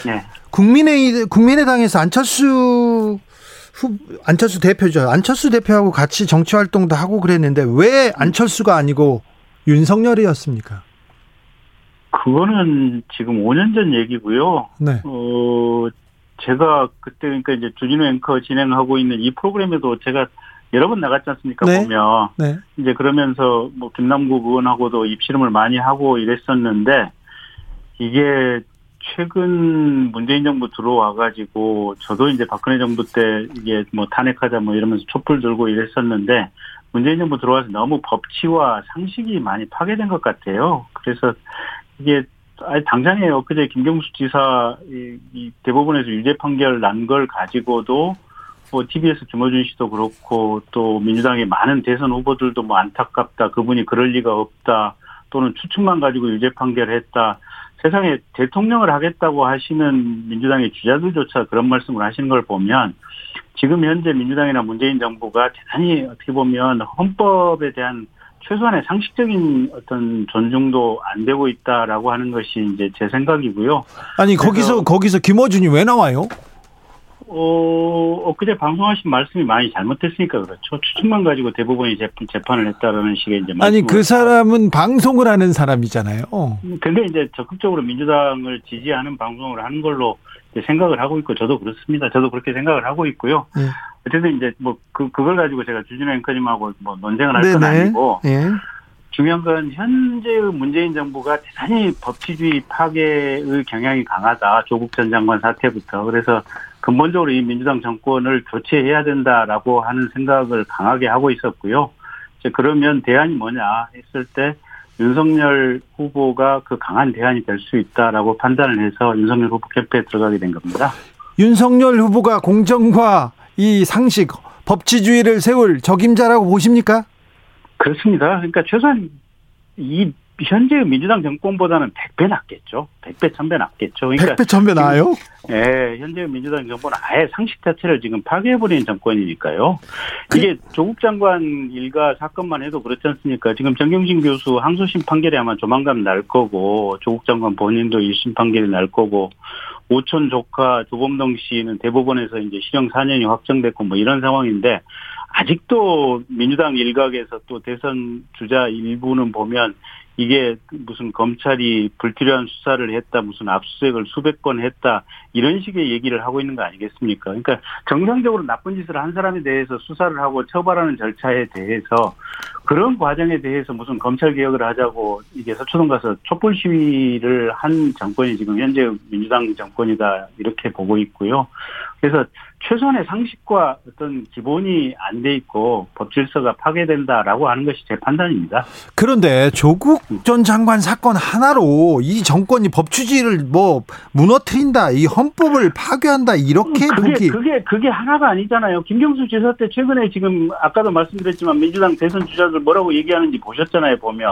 네. 국민의 국민의당에서 안철수 후 안철수 대표죠. 안철수 대표하고 같이 정치 활동도 하고 그랬는데 왜 안철수가 아니고 윤석열이었습니까? 그거는 지금 오 년 전 얘기고요. 네. 어 제가 그때 그러니까 이제 주진우 앵커 진행하고 있는 이 프로그램에도 제가 여러 번 나갔지 않습니까? 네. 보면 네. 이제 그러면서 뭐 김남국 의원하고도 입씨름을 많이 하고 이랬었는데 이게 최근 문재인 정부 들어와가지고, 저도 이제 박근혜 정부 때 이게 뭐 탄핵하자 뭐 이러면서 촛불 들고 이랬었는데, 문재인 정부 들어와서 너무 법치와 상식이 많이 파괴된 것 같아요. 그래서 이게, 아니, 당장에 엊그제 김경수 지사 이, 이 대법원에서 유죄 판결 난 걸 가지고도, 뭐 티비에스 김어준 씨도 그렇고, 또 민주당의 많은 대선 후보들도 뭐 안타깝다, 그분이 그럴 리가 없다, 또는 추측만 가지고 유죄 판결했다, 세상에 대통령을 하겠다고 하시는 민주당의 주자들조차 그런 말씀을 하시는 걸 보면 지금 현재 민주당이나 문재인 정부가 대단히 어떻게 보면 헌법에 대한 최소한의 상식적인 어떤 존중도 안 되고 있다라고 하는 것이 이제 제 생각이고요. 아니 거기서 거기서 김어준이 왜 나와요? 어, 엊그제 방송하신 말씀이 많이 잘못됐으니까 그렇죠. 추측만 가지고 대법원이 재판을 했다라는 식의 이제 말씀. 아니, 그 사람은 방송을 하는 사람이잖아요. 어. 근데 이제 적극적으로 민주당을 지지하는 방송을 하는 걸로 이제 생각을 하고 있고, 저도 그렇습니다. 저도 그렇게 생각을 하고 있고요. 네. 어쨌든 이제 뭐, 그, 그걸 가지고 제가 주진우 앵커님하고 뭐 논쟁을 할 건 아니고. 네. 중요한 건 현재의 문재인 정부가 대단히 법치주의 파괴의 경향이 강하다. 조국 전 장관 사태부터. 그래서 근본적으로 이 민주당 정권을 교체해야 된다라고 하는 생각을 강하게 하고 있었고요. 이제 그러면 대안이 뭐냐 했을 때 윤석열 후보가 그 강한 대안이 될 수 있다라고 판단을 해서 윤석열 후보 캠프에 들어가게 된 겁니다. 윤석열 후보가 공정과 이 상식, 법치주의를 세울 적임자라고 보십니까? 그렇습니다. 그러니까 최소한 이 현재 민주당 정권보다는 백 배 낫겠죠. 백 배, 천 배 낫겠죠. 그러니까 백 배, 천 배 나아요? 네. 현재 민주당 정권은 아예 상식 자체를 지금 파괴해버린 정권이니까요. 그... 이게 조국 장관 일가 사건만 해도 그렇지 않습니까? 지금 정경심 교수 항소심 판결이 아마 조만간 날 거고, 조국 장관 본인도 일심 판결이 날 거고, 오촌 조카 조범동 씨는 대법원에서 이제 실형 사 년이 확정됐고 뭐 이런 상황인데, 아직도 민주당 일각에서 또 대선 주자 일부는 보면 이게 무슨 검찰이 불필요한 수사를 했다, 무슨 압수수색을 수백 건 했다, 이런 식의 얘기를 하고 있는 거 아니겠습니까? 그러니까 정상적으로 나쁜 짓을 한 사람에 대해서 수사를 하고 처벌하는 절차에 대해서, 그런 과정에 대해서 무슨 검찰 개혁을 하자고 이게 서초동 가서 촛불 시위를 한 정권이 지금 현재 민주당 정권이다, 이렇게 보고 있고요. 그래서 최소한의 상식과 어떤 기본이 안 돼 있고 법질서가 파괴된다라고 하는 것이 제 판단입니다. 그런데 조국 전 장관 사건 하나로 이 정권이 법치주의를 뭐 무너뜨린다, 이 헌법을 파괴한다, 이렇게 그게 보기. 그게 그게 하나가 아니잖아요. 김경수 지사 때 최근에 지금 아까도 말씀드렸지만 민주당 대선 주자들 뭐라고 얘기하는지 보셨잖아요, 보면.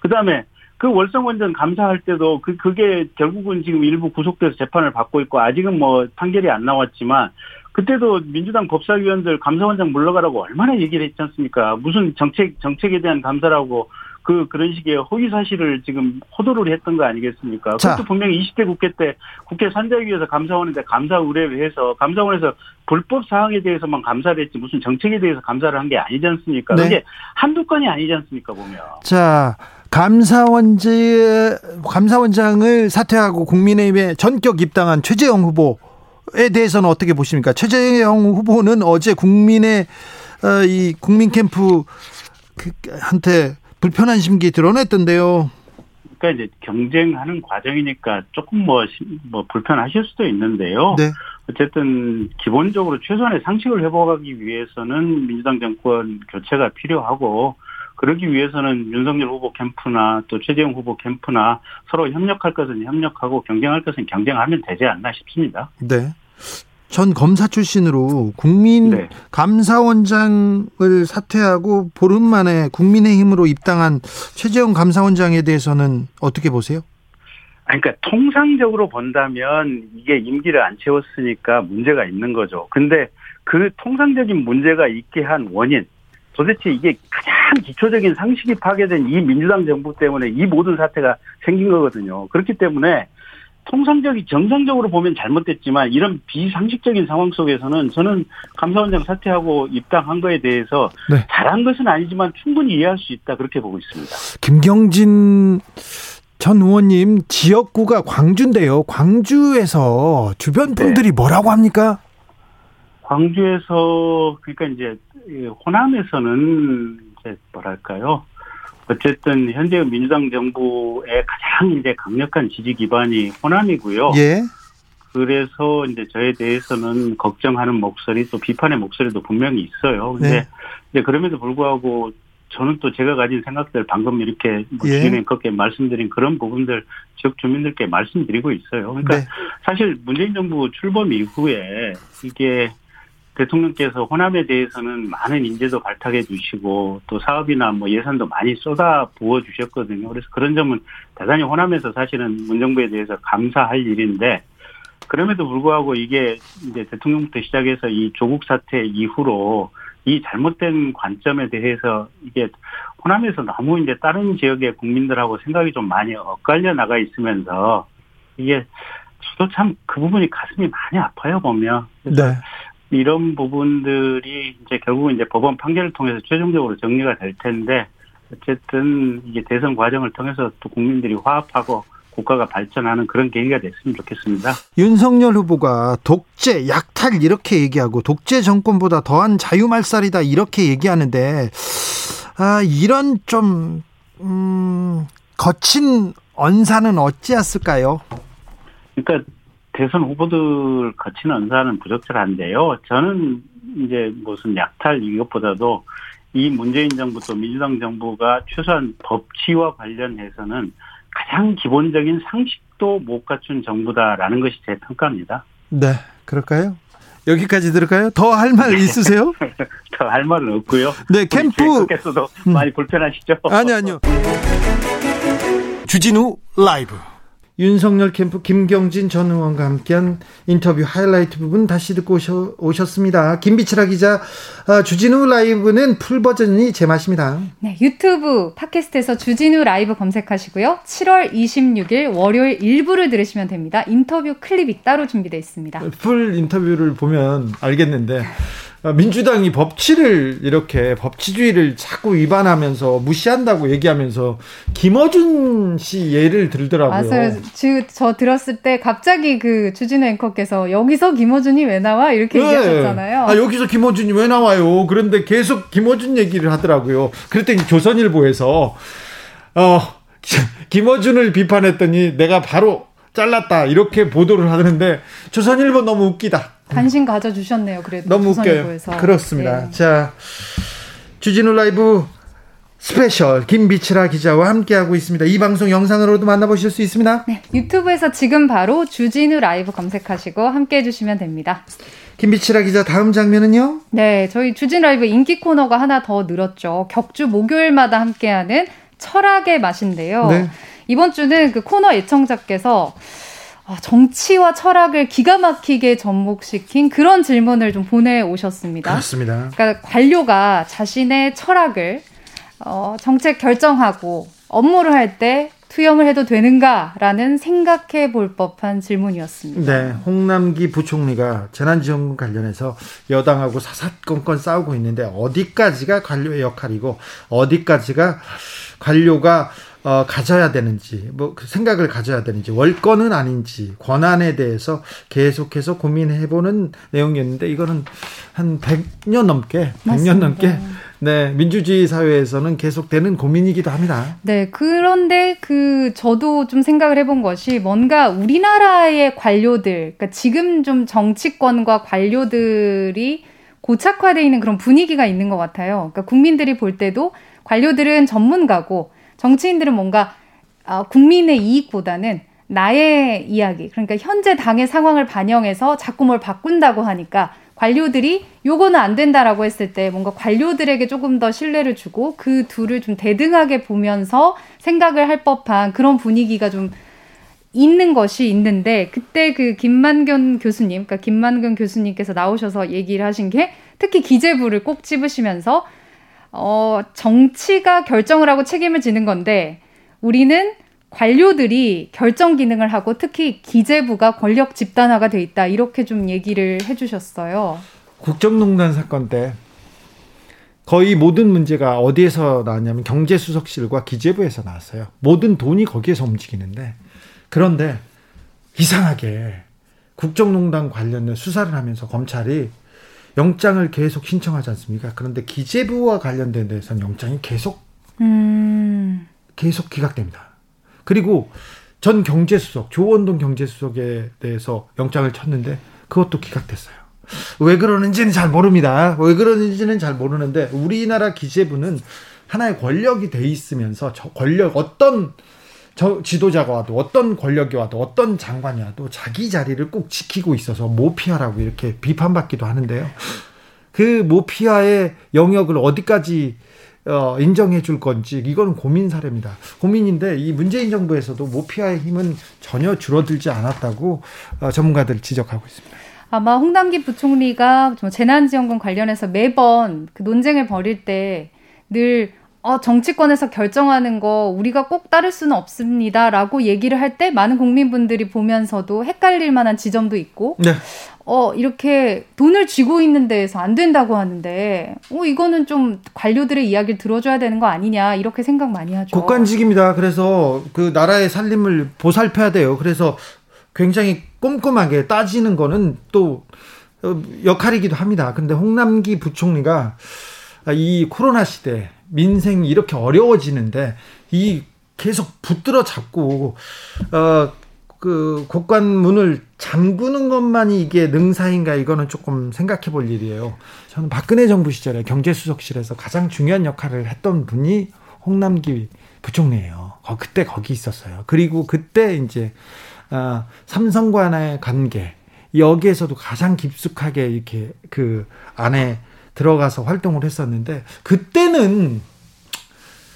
그다음에 그 월성원전 감사할 때도 그, 그게 결국은 지금 일부 구속돼서 재판을 받고 있고, 아직은 뭐 판결이 안 나왔지만, 그때도 민주당 법사위원들 감사원장 물러가라고 얼마나 얘기를 했지 않습니까? 무슨 정책, 정책에 대한 감사라고 그, 그런 식의 허위사실을 지금 호도를 했던 거 아니겠습니까? 자. 그것도 분명히 이십 대 국회 때 국회 선대위에서 감사원인데 감사 의뢰를 해서, 감사원에서 불법 사항에 대해서만 감사를 했지 무슨 정책에 대해서 감사를 한 게 아니지 않습니까? 네. 그게 한두 건이 아니지 않습니까, 보면. 자. 감사원지, 감사원장을 사퇴하고 국민의힘에 전격 입당한 최재형 후보에 대해서는 어떻게 보십니까? 최재형 후보는 어제 국민의, 어, 이 국민 캠프한테 불편한 심기 드러냈던데요. 그러니까 이제 경쟁하는 과정이니까 조금 뭐, 뭐 불편하실 수도 있는데요. 네. 어쨌든 기본적으로 최소한의 상식을 회복하기 위해서는 민주당 정권 교체가 필요하고, 그러기 위해서는 윤석열 후보 캠프나 또 최재형 후보 캠프나 서로 협력할 것은 협력하고 경쟁할 것은 경쟁하면 되지 않나 싶습니다. 네. 전 검사 출신으로 국민 네. 감사원장을 사퇴하고 보름 만에 국민의힘으로 입당한 최재형 감사원장에 대해서는 어떻게 보세요? 그러니까 통상적으로 본다면 이게 임기를 안 채웠으니까 문제가 있는 거죠. 근데 그 통상적인 문제가 있게 한 원인, 도대체 이게 가장 기초적인 상식이 파괴된 이 민주당 정부 때문에 이 모든 사태가 생긴 거거든요. 그렇기 때문에 통상적이 정상적으로 보면 잘못됐지만 이런 비상식적인 상황 속에서는 저는 감사원장 사퇴하고 입당한 거에 대해서 네. 잘한 것은 아니지만 충분히 이해할 수 있다, 그렇게 보고 있습니다. 김경진 전 의원님, 지역구가 광주인데요. 광주에서 주변 분들이 네. 뭐라고 합니까? 광주에서, 그러니까 이제 호남에서는 이제 뭐랄까요? 어쨌든 현재 민주당 정부의 가장 이제 강력한 지지 기반이 호남이고요. 예. 그래서 이제 저에 대해서는 걱정하는 목소리, 또 비판의 목소리도 분명히 있어요. 근데 네. 그럼에도 불구하고 저는 또 제가 가진 생각들 방금 이렇게 주진우님 예. 말씀드린 그런 부분들 지역 주민들께 말씀드리고 있어요. 그러니까 네. 사실 문재인 정부 출범 이후에 이게 대통령께서 호남에 대해서는 많은 인재도 발탁해 주시고 또 사업이나 뭐 예산도 많이 쏟아 부어 주셨거든요. 그래서 그런 점은 대단히 호남에서 사실은 문 정부에 대해서 감사할 일인데, 그럼에도 불구하고 이게 이제 대통령부터 시작해서 이 조국 사태 이후로 이 잘못된 관점에 대해서 이게 호남에서 너무 이제 다른 지역의 국민들하고 생각이 좀 많이 엇갈려 나가 있으면서 이게 저도 참 그 부분이 가슴이 많이 아파요, 보면. 네. 이런 부분들이 이제 결국은 이제 법원 판결을 통해서 최종적으로 정리가 될 텐데, 어쨌든 이게 대선 과정을 통해서 또 국민들이 화합하고 국가가 발전하는 그런 계기가 됐으면 좋겠습니다. 윤석열 후보가 독재, 약탈 이렇게 얘기하고 독재 정권보다 더한 자유말살이다 이렇게 얘기하는데, 아, 이런 좀 음, 거친 언사는 어찌했을까요? 그러니까 대선 후보들 거친 언사는 부적절한데요. 저는 이제 무슨 약탈 이것보다도 이 문재인 정부 또 민주당 정부가 최소한 법치와 관련해서는 가장 기본적인 상식도 못 갖춘 정부다라는 것이 제 평가입니다. 네, 그럴까요? 여기까지 들을까요? 더 할 말 있으세요? 더 할 말은 없고요. 네, 캠프 께서도 음. 많이 불편하시죠? 아니 아니요. 주진우 라이브. 윤석열 캠프 김경진 전 의원과 함께한 인터뷰 하이라이트 부분 다시 듣고 오셔, 오셨습니다. 김빛이라 기자, 주진우 라이브는 풀버전이 제맛입니다. 네, 유튜브 팟캐스트에서 주진우 라이브 검색하시고요. 칠월 이십육일 월요일 일부를 들으시면 됩니다. 인터뷰 클립이 따로 준비되어 있습니다. 풀 인터뷰를 보면 알겠는데 민주당이 법치를 이렇게 법치주의를 자꾸 위반하면서 무시한다고 얘기하면서 김어준 씨 예를 들더라고요. 맞아요. 저, 저 들었을 때 갑자기 그 주진우 앵커께서 여기서 김어준이 왜 나와? 이렇게 네. 얘기하셨잖아요. 아, 여기서 김어준이 왜 나와요? 그런데 계속 김어준 얘기를 하더라고요. 그랬더니 조선일보에서 어, 김어준을 비판했더니 내가 바로 잘랐다 이렇게 보도를 하는데 조선일보 너무 웃기다. 관심 가져주셨네요. 그래도 너무 웃겨요. 그렇습니다. 네. 자, 주진우 라이브 스페셜 김빛이라 기자와 함께하고 있습니다. 이 방송 영상으로도 만나보실 수 있습니다. 네, 유튜브에서 지금 바로 주진우 라이브 검색하시고 함께해 주시면 됩니다. 김빛이라 기자, 다음 장면은요? 네, 저희 주진우 라이브 인기 코너가 하나 더 늘었죠. 격주 목요일마다 함께하는 철학의 맛인데요. 네. 이번 주는 그 코너 애청자께서 정치와 철학을 기가 막히게 접목시킨 그런 질문을 좀 보내오셨습니다. 그렇습니다. 그러니까 관료가 자신의 철학을 어, 정책 결정하고 업무를 할 때 투영을 해도 되는가라는 생각해 볼 법한 질문이었습니다. 네, 홍남기 부총리가 재난지원금 관련해서 여당하고 사사건건 싸우고 있는데 어디까지가 관료의 역할이고 어디까지가 관료가 어, 가져야 되는지, 뭐 생각을 가져야 되는지, 월권은 아닌지, 권한에 대해서 계속해서 고민해보는 내용이었는데 이거는 한 백 년 넘게, 맞습니다. 백 년 넘게 네, 민주주의 사회에서는 계속되는 고민이기도 합니다. 네, 그런데 그 저도 좀 생각을 해본 것이 뭔가 우리나라의 관료들, 그러니까 지금 좀 정치권과 관료들이 고착화되어 있는 그런 분위기가 있는 것 같아요. 그러니까 국민들이 볼 때도 관료들은 전문가고 정치인들은 뭔가 국민의 이익보다는 나의 이야기, 그러니까 현재 당의 상황을 반영해서 자꾸 뭘 바꾼다고 하니까 관료들이 요거는 안 된다라고 했을 때 뭔가 관료들에게 조금 더 신뢰를 주고 그 둘을 좀 대등하게 보면서 생각을 할 법한 그런 분위기가 좀 있는 것이 있는데, 그때 그 김만권 교수님, 그러니까 김만권 교수님께서 나오셔서 얘기를 하신 게 특히 기재부를 꼭 집으시면서 어, 정치가 결정을 하고 책임을 지는 건데 우리는 관료들이 결정 기능을 하고 특히 기재부가 권력 집단화가 돼 있다, 이렇게 좀 얘기를 해주셨어요. 국정농단 사건 때 거의 모든 문제가 어디에서 나왔냐면 경제수석실과 기재부에서 나왔어요. 모든 돈이 거기에서 움직이는데, 그런데 이상하게 국정농단 관련된 수사를 하면서 검찰이 영장을 계속 신청하지 않습니까? 그런데 기재부와 관련된 데서는 영장이 계속 음... 계속 기각됩니다. 그리고 전 경제수석, 조원동 경제수석에 대해서 영장을 쳤는데 그것도 기각됐어요. 왜 그러는지는 잘 모릅니다. 왜 그러는지는 잘 모르는데 우리나라 기재부는 하나의 권력이 돼 있으면서 저 권력, 어떤 저 지도자가 와도 어떤 권력이 와도 어떤 장관이 와도 자기 자리를 꼭 지키고 있어서 모피아라고 이렇게 비판받기도 하는데요. 그 모피아의 영역을 어디까지 어, 인정해 줄 건지, 이건 고민 사례입니다. 고민인데 이 문재인 정부에서도 모피아의 힘은 전혀 줄어들지 않았다고 어, 전문가들 지적하고 있습니다. 아마 홍남기 부총리가 재난지원금 관련해서 매번 그 논쟁을 벌일 때 늘 어, 정치권에서 결정하는 거 우리가 꼭 따를 수는 없습니다 라고 얘기를 할 때 많은 국민분들이 보면서도 헷갈릴 만한 지점도 있고, 네. 어, 이렇게 돈을 쥐고 있는 데에서 안 된다고 하는데, 어, 이거는 좀 관료들의 이야기를 들어줘야 되는 거 아니냐, 이렇게 생각 많이 하죠. 국간직입니다. 그래서 그 나라의 살림을 보살펴야 돼요. 그래서 굉장히 꼼꼼하게 따지는 거는 또 역할이기도 합니다. 그런데 홍남기 부총리가 이 코로나 시대 민생이 이렇게 어려워지는데, 이 계속 붙들어 잡고, 어, 그 국간문을 잠그는 것만이 이게 능사인가, 이거는 조금 생각해 볼 일이에요. 저는 박근혜 정부 시절에 경제수석실에서 가장 중요한 역할을 했던 분이 홍남기 부총리예요. 어, 그때 거기 있었어요. 그리고 그때 이제 어, 삼성과의 관계, 여기에서도 가장 깊숙하게 이렇게 그 안에 들어가서 활동을 했었는데, 그때는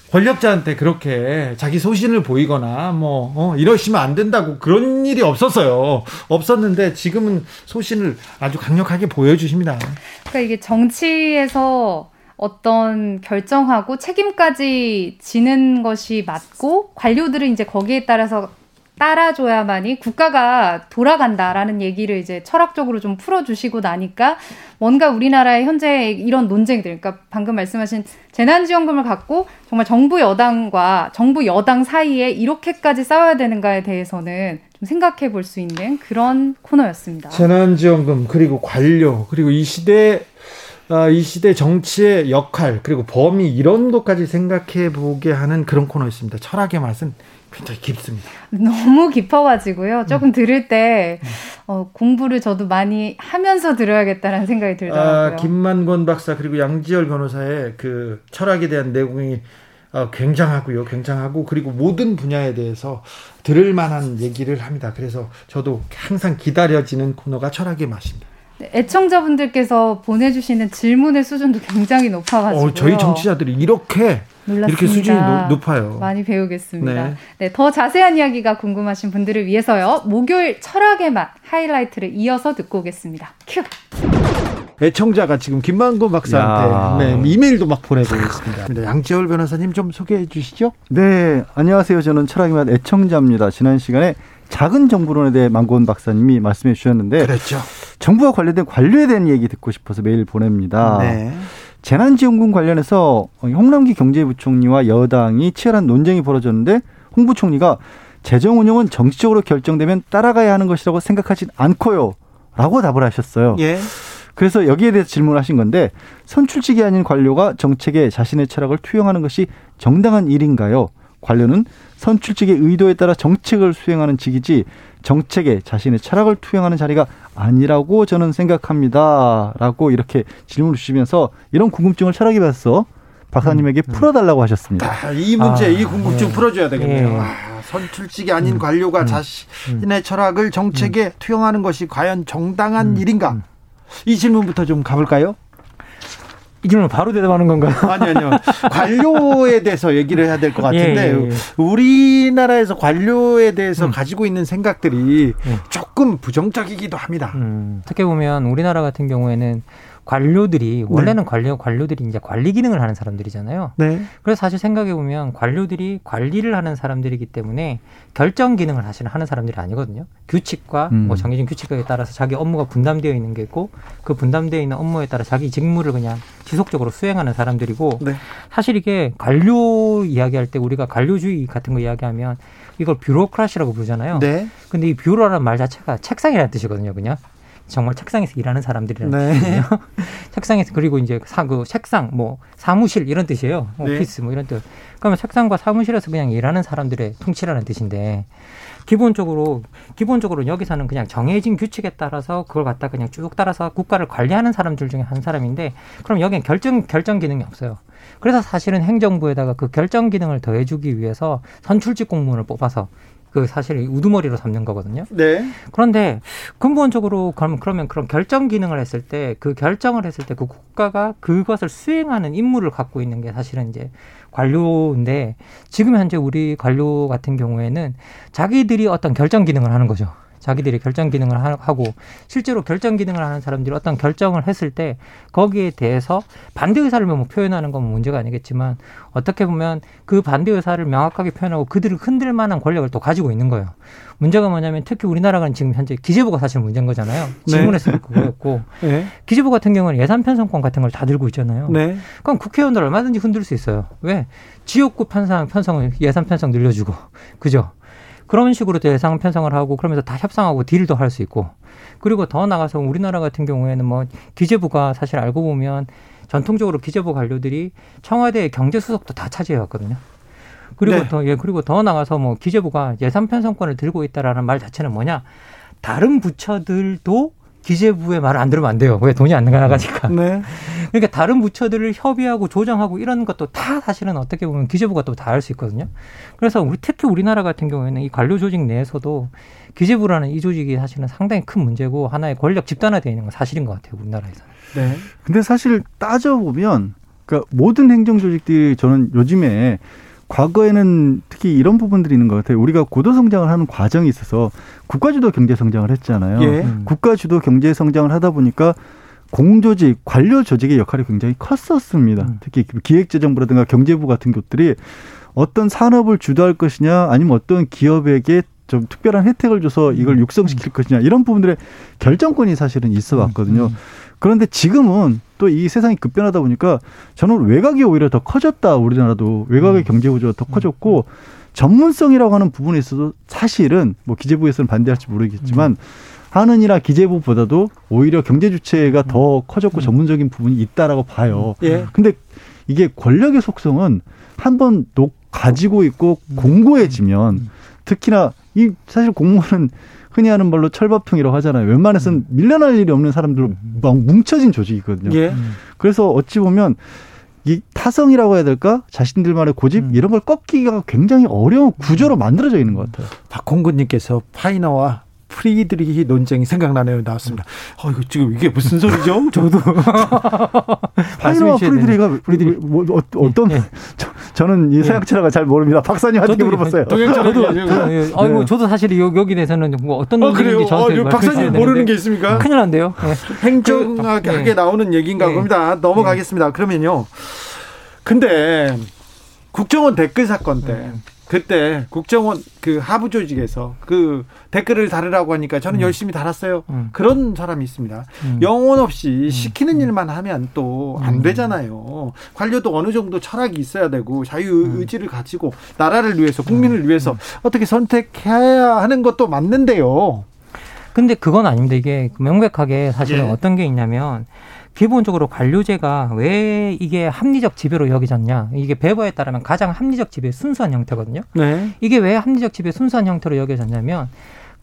권력자한테 그렇게 자기 소신을 보이거나 뭐 어, 이러시면 안 된다고 그런 일이 없었어요. 없었는데 지금은 소신을 아주 강력하게 보여주십니다. 그러니까 이게 정치에서 어떤 결정하고 책임까지 지는 것이 맞고, 관료들은 이제 거기에 따라서 따라줘야만이 국가가 돌아간다라는 얘기를 이제 철학적으로 좀 풀어주시고 나니까 뭔가 우리나라의 현재 이런 논쟁들, 그러니까 방금 말씀하신 재난지원금을 갖고 정말 정부 여당과 정부 여당 사이에 이렇게까지 싸워야 되는가에 대해서는 좀 생각해 볼 수 있는 그런 코너였습니다. 재난지원금, 그리고 관료, 그리고 이 시대, 이 시대 정치의 역할, 그리고 범위, 이런 것까지 생각해 보게 하는 그런 코너였습니다. 철학의 맛은 굉장히 깊습니다. 너무 깊어가지고요. 조금 음. 들을 때 어, 공부를 저도 많이 하면서 들어야겠다라는 생각이 들더라고요. 아, 김만권 박사 그리고 양지열 변호사의 그 철학에 대한 내공이 어, 굉장하고요. 굉장하고 그리고 모든 분야에 대해서 들을 만한 얘기를 합니다. 그래서 저도 항상 기다려지는 코너가 철학의 맛입니다. 애청자분들께서 보내주시는 질문의 수준도 굉장히 높아가지고요. 어, 저희 정치자들이 이렇게 놀랐습니다. 이렇게 수준이 노, 높아요. 많이 배우겠습니다. 네. 네, 더 자세한 이야기가 궁금하신 분들을 위해서요, 목요일 철학의 맛 하이라이트를 이어서 듣고 오겠습니다. 큐. 애청자가 지금 김만권 박사한테 네, 이메일도 막 보내고 있습니다. 양지열 변호사님 좀 소개해 주시죠. 네, 안녕하세요. 저는 철학의 맛 애청자입니다. 지난 시간에 작은 정부론에 대해 만권 박사님이 말씀해 주셨는데, 그렇죠. 정부와 관련된 관료에 대한 얘기 듣고 싶어서 메일 보냅니다. 네. 재난지원금 관련해서 홍남기 경제부총리와 여당이 치열한 논쟁이 벌어졌는데, 홍 부총리가 재정운용은 정치적으로 결정되면 따라가야 하는 것이라고 생각하진 않고요 라고 답을 하셨어요. 예. 그래서 여기에 대해서 질문하신 건데, 선출직이 아닌 관료가 정책에 자신의 철학을 투영하는 것이 정당한 일인가요? 관료는 선출직의 의도에 따라 정책을 수행하는 직이지 정책에 자신의 철학을 투영하는 자리가 아니라고 저는 생각합니다. 라고 이렇게 질문을 주시면서 이런 궁금증을 철학에 대해서 박사님에게 음, 음. 풀어달라고 하셨습니다. 아, 이 문제, 아, 이 궁금증 네. 풀어줘야 되겠네요. 네. 아, 선출직이 아닌 관료가 음, 자신의 음. 철학을 정책에 음. 투영하는 것이 과연 정당한 음. 일인가? 이 질문부터 좀 가볼까요? 이 질문 바로 대답하는 건가요? 아니, 아니요. 관료에 대해서 얘기를 해야 될 것 같은데, 예, 예, 예. 우리나라에서 관료에 대해서 음. 가지고 있는 생각들이 예. 조금 부정적이기도 합니다. 음, 어떻게 보면 우리나라 같은 경우에는 관료들이 원래는 네. 관료 관료들이 이제 관리 기능을 하는 사람들이잖아요. 네. 그래서 사실 생각해 보면 관료들이 관리를 하는 사람들이기 때문에 결정 기능을 사실 하는 사람들이 아니거든요. 규칙과 음. 뭐 정해진 규칙에 따라서 자기 업무가 분담되어 있는 게 있고, 그 분담되어 있는 업무에 따라 자기 직무를 그냥 지속적으로 수행하는 사람들이고, 네. 사실 이게 관료 이야기할 때 우리가 관료주의 같은 거 이야기하면 이걸 뷰로크라시라고 부르잖아요. 네. 근데 이 뷰로라는 말 자체가 책상이라는 뜻이거든요, 그냥. 정말 책상에서 일하는 사람들이라는 네. 뜻이에요. 책상에서, 그리고 이제 사, 그 책상, 뭐 사무실 이런 뜻이에요. 오피스 네. 뭐 이런 뜻. 그러면 책상과 사무실에서 그냥 일하는 사람들의 통치라는 뜻인데, 기본적으로 기본적으로 여기서는 그냥 정해진 규칙에 따라서 그걸 갖다 그냥 쭉 따라서 국가를 관리하는 사람들 중에 한 사람인데, 그럼 여기엔 결정 결정 기능이 없어요. 그래서 사실은 행정부에다가 그 결정 기능을 더해주기 위해서 선출직 공무원을 뽑아서 그 사실 우두머리로 삼는 거거든요. 네. 그런데 근본적으로 그럼 그러면 그런 결정 기능을 했을 때, 그 결정을 했을 때 그 국가가 그것을 수행하는 임무를 갖고 있는 게 사실은 이제 관료인데, 지금 현재 우리 관료 같은 경우에는 자기들이 어떤 결정 기능을 하는 거죠. 자기들이 결정 기능을 하고, 실제로 결정 기능을 하는 사람들이 어떤 결정을 했을 때 거기에 대해서 반대 의사를 뭐 표현하는 건 문제가 아니겠지만, 어떻게 보면 그 반대 의사를 명확하게 표현하고 그들을 흔들 만한 권력을 또 가지고 있는 거예요. 문제가 뭐냐면, 특히 우리나라는 지금 현재 기재부가 사실 문제인 거잖아요. 질문했을 네. 그거였고 네. 기재부 같은 경우는 예산 편성권 같은 걸 다 들고 있잖아요. 네. 그럼 국회의원들 얼마든지 흔들 수 있어요. 왜? 지역구 편성, 편성을 예산 편성 늘려주고, 그죠? 그런 식으로 예산 편성을 하고, 그러면서 다 협상하고 딜도 할 수 있고, 그리고 더 나가서 우리나라 같은 경우에는 뭐 기재부가 사실 알고 보면 전통적으로 기재부 관료들이 청와대의 경제수석도 다 차지해왔거든요. 그리고 네. 더 예 그리고 더 나가서 뭐 기재부가 예산 편성권을 들고 있다라는 말 자체는 뭐냐, 다른 부처들도 기재부의 말을 안 들으면 안 돼요. 왜? 돈이 안 나가니까. 네. 그러니까 다른 부처들을 협의하고 조정하고 이런 것도 다 사실은 어떻게 보면 기재부가 또 다 할 수 있거든요. 그래서 우리, 특히 우리나라 같은 경우에는 이 관료 조직 내에서도 기재부라는 이 조직이 사실은 상당히 큰 문제고, 하나의 권력 집단화되어 있는 건 사실인 것 같아요, 우리나라에서는. 네. 근데 사실 따져보면, 그러니까 모든 행정조직들이, 저는 요즘에 과거에는 특히 이런 부분들이 있는 것 같아요. 우리가 고도 성장을 하는 과정에 있어서 국가주도 경제 성장을 했잖아요. 예. 음. 국가주도 경제 성장을 하다 보니까 공조직, 관료 조직의 역할이 굉장히 컸었습니다. 음. 특히 기획재정부라든가 경제부 같은 곳들이 어떤 산업을 주도할 것이냐, 아니면 어떤 기업에게 좀 특별한 혜택을 줘서 이걸 육성시킬 것이냐, 이런 부분들의 결정권이 사실은 있어 왔거든요. 그런데 지금은 또 이 세상이 급변하다 보니까 저는 외곽이 오히려 더 커졌다. 우리나라도 외곽의 경제 구조가 더 커졌고, 전문성이라고 하는 부분에 있어서 사실은 뭐 기재부에서는 반대할지 모르겠지만 하느니라 기재부보다도 오히려 경제 주체가 더 커졌고 전문적인 부분이 있다라고 봐요. 근데 이게 권력의 속성은 한번 가지고 있고 공고해지면, 특히나 이 사실 공무원은 흔히 하는 말로 철밥통이라고 하잖아요. 웬만해서는 밀려날 일이 없는 사람들로 막 뭉쳐진 조직이거든요. 예. 그래서 어찌 보면 이 타성이라고 해야 될까? 자신들만의 고집, 이런 걸 꺾기가 굉장히 어려운 구조로 만들어져 있는 것 같아요. 박홍근님께서 파이너와 프리드리히 논쟁이 생각나네요, 나왔습니다. 어, 이거 지금 이게 무슨 소리죠? 저도 파이너와 프리드리가 프리드리 뭐, 뭐, 어떤 예, 예. 저, 저는 이 서양 철학을 잘 모릅니다. 박사님한테 물어봤어요. 동양 철학도 아니고. 아니 뭐 저도 사실 여기 대해서는 뭐 어떤 논쟁인지 저한테 어, 박사님 모르는 게 있습니까? 큰일 난데요. 예. 행정학에 그, 예. 나오는 얘기인가 예. 겁니다. 넘어가겠습니다. 예. 그러면요. 근데 국정원 댓글 사건 때. 예. 그때 국정원 그 하부 조직에서 그 댓글을 달으라고 하니까 저는 음. 열심히 달았어요. 음. 그런 사람이 있습니다. 음. 영혼 없이 시키는 음. 일만 하면 또 안 되잖아요. 관료도 어느 정도 철학이 있어야 되고, 자유의지를 음. 가지고 나라를 위해서, 국민을 위해서 음. 어떻게 선택해야 하는 것도 맞는데요. 근데 그건 아닙니다. 이게 명백하게 사실은 예. 어떤 게 있냐면 기본적으로 관료제가 왜 이게 합리적 지배로 여겨졌냐. 이게 베버에 따르면 가장 합리적 지배의 순수한 형태거든요. 네. 이게 왜 합리적 지배의 순수한 형태로 여겨졌냐면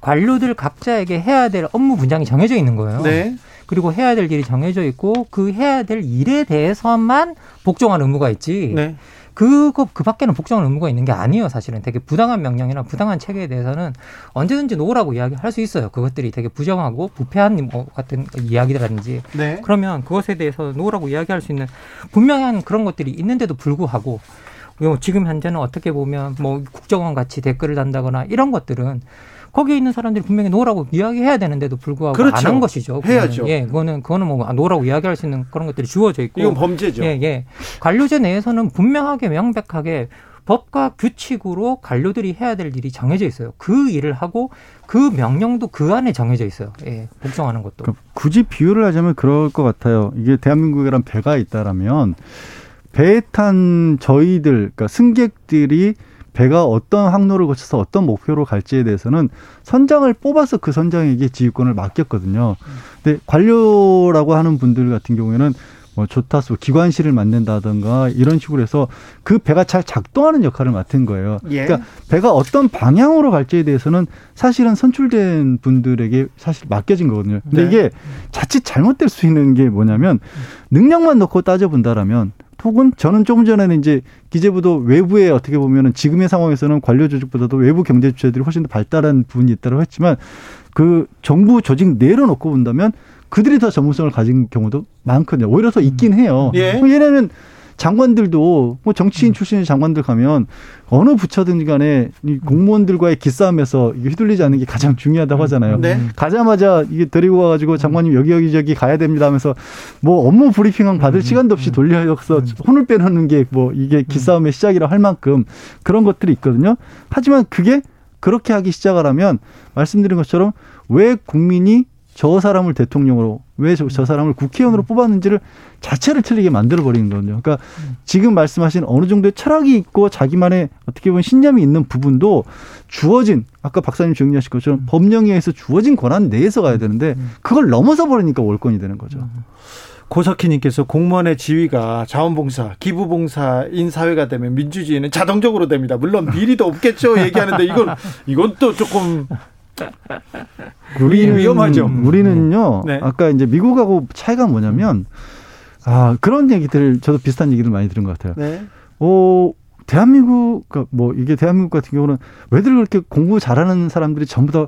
관료들 각자에게 해야 될 업무 분장이 정해져 있는 거예요. 네. 그리고 해야 될 일이 정해져 있고 그 해야 될 일에 대해서만 복종하는 의무가 있지. 네. 그거 그 밖에는 복종하는 의무가 있는 게 아니에요. 사실은 되게 부당한 명령이나 부당한 체계에 대해서는 언제든지 노라고 이야기할 수 있어요. 그것들이 되게 부정하고 부패한 뭐 같은 이야기라든지 네. 그러면 그것에 대해서 노라고 이야기할 수 있는 분명한 그런 것들이 있는데도 불구하고 지금 현재는 어떻게 보면 뭐 국정원 같이 댓글을 단다거나 이런 것들은 거기에 있는 사람들이 분명히 노라고 이야기해야 되는데도 불구하고 그렇죠. 안 한 것이죠. 그거는. 해야죠. 예, 그거는 그거는 뭐 노라고 이야기할 수 있는 그런 것들이 주어져 있고. 이건 범죄죠. 예, 예. 관료제 내에서는 분명하게 명백하게 법과 규칙으로 관료들이 해야 될 일이 정해져 있어요. 그 일을 하고 그 명령도 그 안에 정해져 있어요. 예, 복종하는 것도. 그러니까 굳이 비유를 하자면 그럴 것 같아요. 이게 대한민국이란 배가 있다라면 배에 탄 저희들, 그러니까 승객들이 배가 어떤 항로를 거쳐서 어떤 목표로 갈지에 대해서는 선장을 뽑아서 그 선장에게 지휘권을 맡겼거든요. 근데 관료라고 하는 분들 같은 경우에는 뭐 조타수, 기관실을 만든다든가 이런 식으로 해서 그 배가 잘 작동하는 역할을 맡은 거예요. 예. 그러니까 배가 어떤 방향으로 갈지에 대해서는 사실은 선출된 분들에게 사실 맡겨진 거거든요. 근데 네. 이게 자칫 잘못될 수 있는 게 뭐냐면 능력만 놓고 따져본다라면 혹은 저는 조금 전에는 이제 기재부도 외부에 어떻게 보면은 지금의 상황에서는 관료 조직보다도 외부 경제 주체들이 훨씬 더 발달한 부분이 있다고 했지만 그 정부 조직 내로 놓고 본다면 그들이 더 전문성을 가진 경우도 많거든요. 오히려 더 있긴 해요. 예. 예를 장관들도 뭐 정치인 출신의 장관들 가면 어느 부처든 간에 공무원들과의 기싸움에서 휘둘리지 않는 게 가장 중요하다고 하잖아요. 네. 가자마자 이게 데리고 와가지고 장관님 여기 여기 저기 가야 됩니다 하면서 뭐 업무 브리핑은 받을 음, 시간도 없이 돌려서 혼을 빼놓는 게 뭐 이게 기싸움의 시작이라 할 만큼 그런 것들이 있거든요. 하지만 그게 그렇게 하기 시작을 하면 말씀드린 것처럼 왜 국민이 저 사람을 대통령으로 왜 저 사람을 국회의원으로 뽑았는지를 자체를 틀리게 만들어버리는 거거든요. 그러니까 지금 말씀하신 어느 정도의 철학이 있고 자기만의 어떻게 보면 신념이 있는 부분도 주어진 아까 박사님 정리하신 것처럼 음. 법령에 의해서 주어진 권한 내에서 가야 되는데 그걸 넘어서 버리니까 월권이 되는 거죠. 음. 고석희님께서 공무원의 지위가 자원봉사, 기부봉사인 사회가 되면 민주주의는 자동적으로 됩니다. 물론 비리도 없겠죠 얘기하는데 이건, 이건 또 조금... 우리는 위험하죠. 우리는요. 네. 아까 이제 미국하고 차이가 뭐냐면 아 그런 얘기들 저도 비슷한 얘기를 많이 들은 것 같아요. 네. 어 대한민국 뭐 이게 대한민국 같은 경우는 왜들 그렇게 공부 잘하는 사람들이 전부 다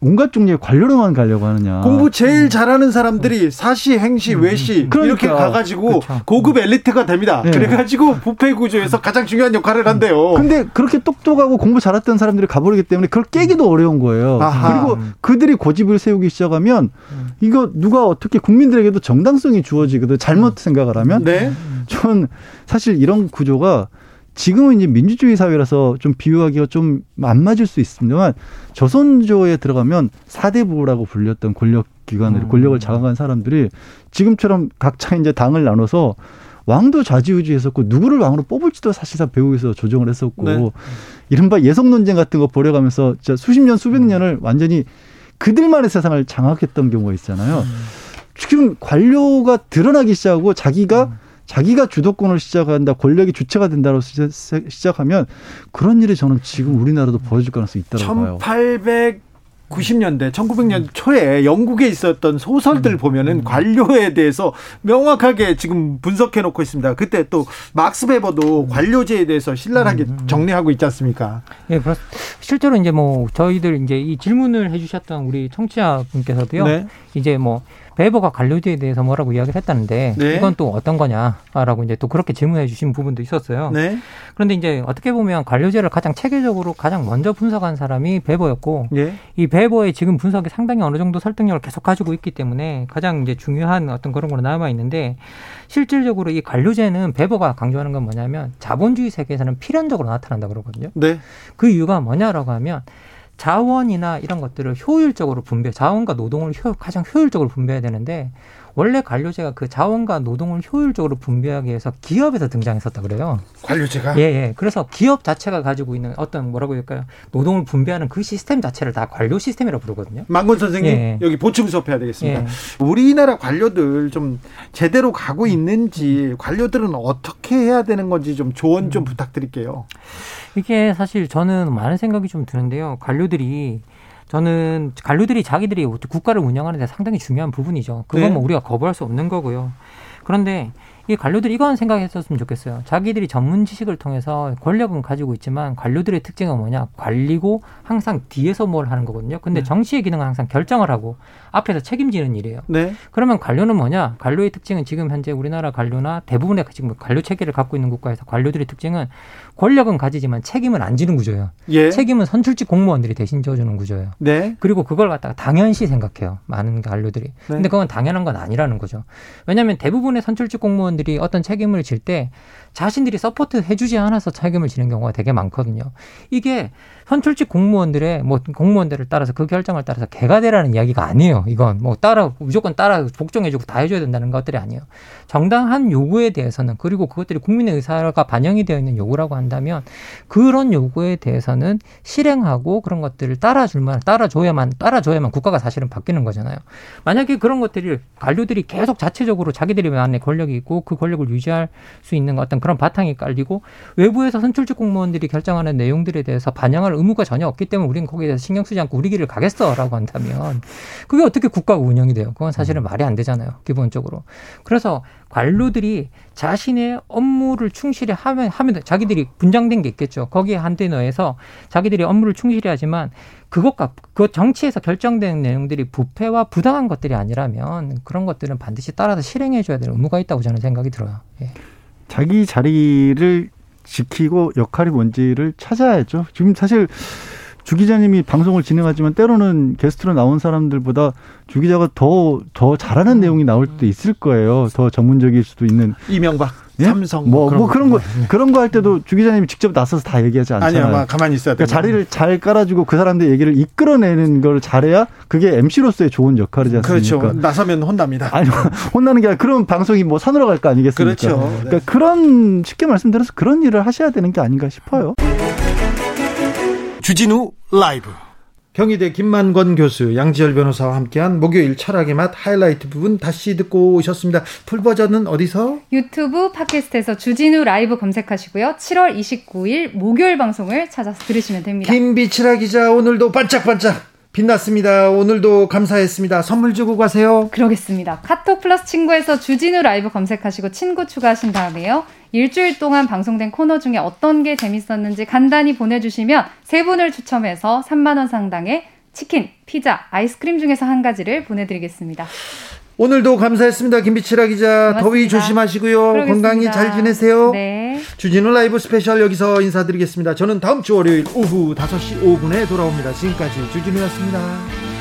온갖 종류의 관료로만 가려고 하느냐. 공부 제일 잘하는 사람들이 사시, 행시, 외시 그러니까. 이렇게 가가지고 그렇죠. 고급 엘리트가 됩니다. 네. 그래가지고 부패 구조에서 가장 중요한 역할을 한대요. 근데 그렇게 똑똑하고 공부 잘했던 사람들이 가버리기 때문에 그걸 깨기도 어려운 거예요. 아하. 그리고 그들이 고집을 세우기 시작하면 이거 누가 어떻게 국민들에게도 정당성이 주어지거든. 잘못 생각을 하면. 네. 전 사실 이런 구조가 지금은 이제 민주주의 사회라서 좀 비유하기가 좀 안 맞을 수 있습니다만 조선조에 들어가면 사대부라고 불렸던 권력기관으로 권력을 장악한 사람들이 지금처럼 각자 이제 당을 나눠서 왕도 좌지우지했었고 누구를 왕으로 뽑을지도 사실상 배우에서 조정을 했었고 네. 이른바 예속 논쟁 같은 거 벌여가면서 진짜 수십 년 수백 년을 완전히 그들만의 세상을 장악했던 경우가 있잖아요. 지금 관료가 드러나기 시작하고 자기가 음. 자기가 주도권을 시작한다, 권력이 주체가 된다로 시작하면 그런 일이 저는 지금 우리나라도 벌어질 가능성이 있다고 봐요. 천팔백구십 년대, 천구백 년대 초에 영국에 있었던 소설들 보면은 관료에 대해서 명확하게 지금 분석해 놓고 있습니다. 그때 또 막스 베버도 관료제에 대해서 신랄하게 정리하고 있지 않습니까? 예, 네, 실제로 이제 뭐 저희들 이제 이 질문을 해주셨던 우리 청취자분께서도요. 네. 이제 뭐 베버가 관료제에 대해서 뭐라고 이야기를 했다는데 네. 이건 또 어떤 거냐라고 이제 또 그렇게 질문해 주신 부분도 있었어요. 네. 그런데 이제 어떻게 보면 관료제를 가장 체계적으로 가장 먼저 분석한 사람이 베버였고 네. 이 베버의 지금 분석이 상당히 어느 정도 설득력을 계속 가지고 있기 때문에 가장 이제 중요한 어떤 그런 걸로 남아 있는데 실질적으로 이 관료제는 베버가 강조하는 건 뭐냐면 자본주의 세계에서는 필연적으로 나타난다 그러거든요. 네. 그 이유가 뭐냐라고 하면 자원이나 이런 것들을 효율적으로 분배, 자원과 노동을 효, 가장 효율적으로 분배해야 되는데 원래 관료제가 그 자원과 노동을 효율적으로 분배하기 위해서 기업에서 등장했었다 그래요. 관료제가? 예, 예. 그래서 기업 자체가 가지고 있는 어떤 뭐라고 할까요? 노동을 분배하는 그 시스템 자체를 다 관료 시스템이라고 부르거든요. 만권 선생님, 예. 여기 보충 수업해야 되겠습니다. 예. 우리나라 관료들 좀 제대로 가고 있는지, 관료들은 어떻게 해야 되는 건지 좀 조언 좀 음. 부탁드릴게요. 이게 사실 저는 많은 생각이 좀 드는데요. 관료들이 저는 관료들이 자기들이 국가를 운영하는 데 상당히 중요한 부분이죠. 그건 네. 뭐 우리가 거부할 수 없는 거고요. 그런데 이 관료들이 이건 생각했었으면 좋겠어요. 자기들이 전문 지식을 통해서 권력은 가지고 있지만 관료들의 특징은 뭐냐? 관리고 항상 뒤에서 뭘 하는 거거든요. 근데 네. 정치의 기능은 항상 결정을 하고 앞에서 책임지는 일이에요. 네. 그러면 관료는 뭐냐? 관료의 특징은 지금 현재 우리나라 관료나 대부분의 지금 관료 체계를 갖고 있는 국가에서 관료들의 특징은 권력은 가지지만 책임은 안 지는 구조예요. 예. 책임은 선출직 공무원들이 대신 져주는 구조예요. 네. 그리고 그걸 갖다가 당연시 생각해요. 많은 관료들이. 네. 근데 그건 당연한 건 아니라는 거죠. 왜냐하면 대부분의 선출직 공무원 들이 어떤 책임을 질 때 자신들이 서포트 해주지 않아서 책임을 지는 경우가 되게 많거든요. 이게 선출직 공무원들의 뭐 공무원들을 따라서 그 결정을 따라서 개가 되라는 이야기가 아니에요. 이건 뭐 따라 무조건 따라 복종해주고 다 해줘야 된다는 것들이 아니에요. 정당한 요구에 대해서는 그리고 그것들이 국민의 의사가 반영이 되어 있는 요구라고 한다면 그런 요구에 대해서는 실행하고 그런 것들을 따라줄만 따라줘야만 따라줘야만 국가가 사실은 바뀌는 거잖아요. 만약에 그런 것들을 관료들이 계속 자체적으로 자기들만의 권력이 있고 그 권력을 유지할 수 있는 어떤 그런 바탕이 깔리고 외부에서 선출직 공무원들이 결정하는 내용들에 대해서 반영할 의무가 전혀 없기 때문에 우리는 거기에 대해서 신경 쓰지 않고 우리 길을 가겠어라고 한다면 그게 어떻게 국가가 운영이 돼요? 그건 사실은 말이 안 되잖아요. 기본적으로. 그래서 관료들이 자신의 업무를 충실히 하면, 하면 자기들이 분장된 게 있겠죠. 거기에 한대 넣어서 자기들이 업무를 충실히 하지만 그것과 그 정치에서 결정된 내용들이 부패와 부당한 것들이 아니라면 그런 것들은 반드시 따라서 실행해줘야 될 의무가 있다고 저는 생각이 들어요. 예. 자기 자리를 지키고 역할이 뭔지를 찾아야죠. 지금 사실 주 기자님이 방송을 진행하지만 때로는 게스트로 나온 사람들보다 주 기자가 더, 더 잘하는 내용이 나올 때도 있을 거예요. 더 전문적일 수도 있는. 이명박, 예? 삼성. 뭐, 뭐 그런 거, 뭐. 그런 거 할 때도 주 기자님이 직접 나서서 다 얘기하지 않잖아요. 아니요, 가만히 있어야 돼요. 그러니까 자리를 잘 깔아주고 그 사람들 얘기를 이끌어내는 걸 잘해야 그게 엠씨로서의 좋은 역할이지 않습니까? 그렇죠. 나서면 혼납니다. 아니, 혼나는 게 아니라 그런 방송이 뭐 산으로 갈 거 아니겠습니까? 그렇죠. 네. 그러니까 그런, 쉽게 말씀드려서 그런 일을 하셔야 되는 게 아닌가 싶어요. 주진우 라이브 경희대 김만권 교수 양지열 변호사와 함께한 목요일 철학의 맛 하이라이트 부분 다시 듣고 오셨습니다. 풀버전은 어디서? 유튜브 팟캐스트에서 주진우 라이브 검색하시고요. 칠월 이십구일 목요일 방송을 찾아서 들으시면 됩니다. 김빛이라 기자 오늘도 반짝반짝 빛났습니다. 오늘도 감사했습니다. 선물 주고 가세요. 그러겠습니다. 카톡 플러스 친구에서 주진우 라이브 검색하시고 친구 추가하신 다음에요. 일주일 동안 방송된 코너 중에 어떤 게 재밌었는지 간단히 보내주시면 세 분을 추첨해서 삼만 원 상당의 치킨, 피자, 아이스크림 중에서 한 가지를 보내드리겠습니다. 오늘도 감사했습니다. 김빛이라 기자. 고맙습니다. 더위 조심하시고요. 그러겠습니다. 건강히 잘 지내세요. 네. 주진우 라이브 스페셜 여기서 인사드리겠습니다. 저는 다음 주 월요일 오후 다섯 시 오 분에 돌아옵니다. 지금까지 주진우였습니다.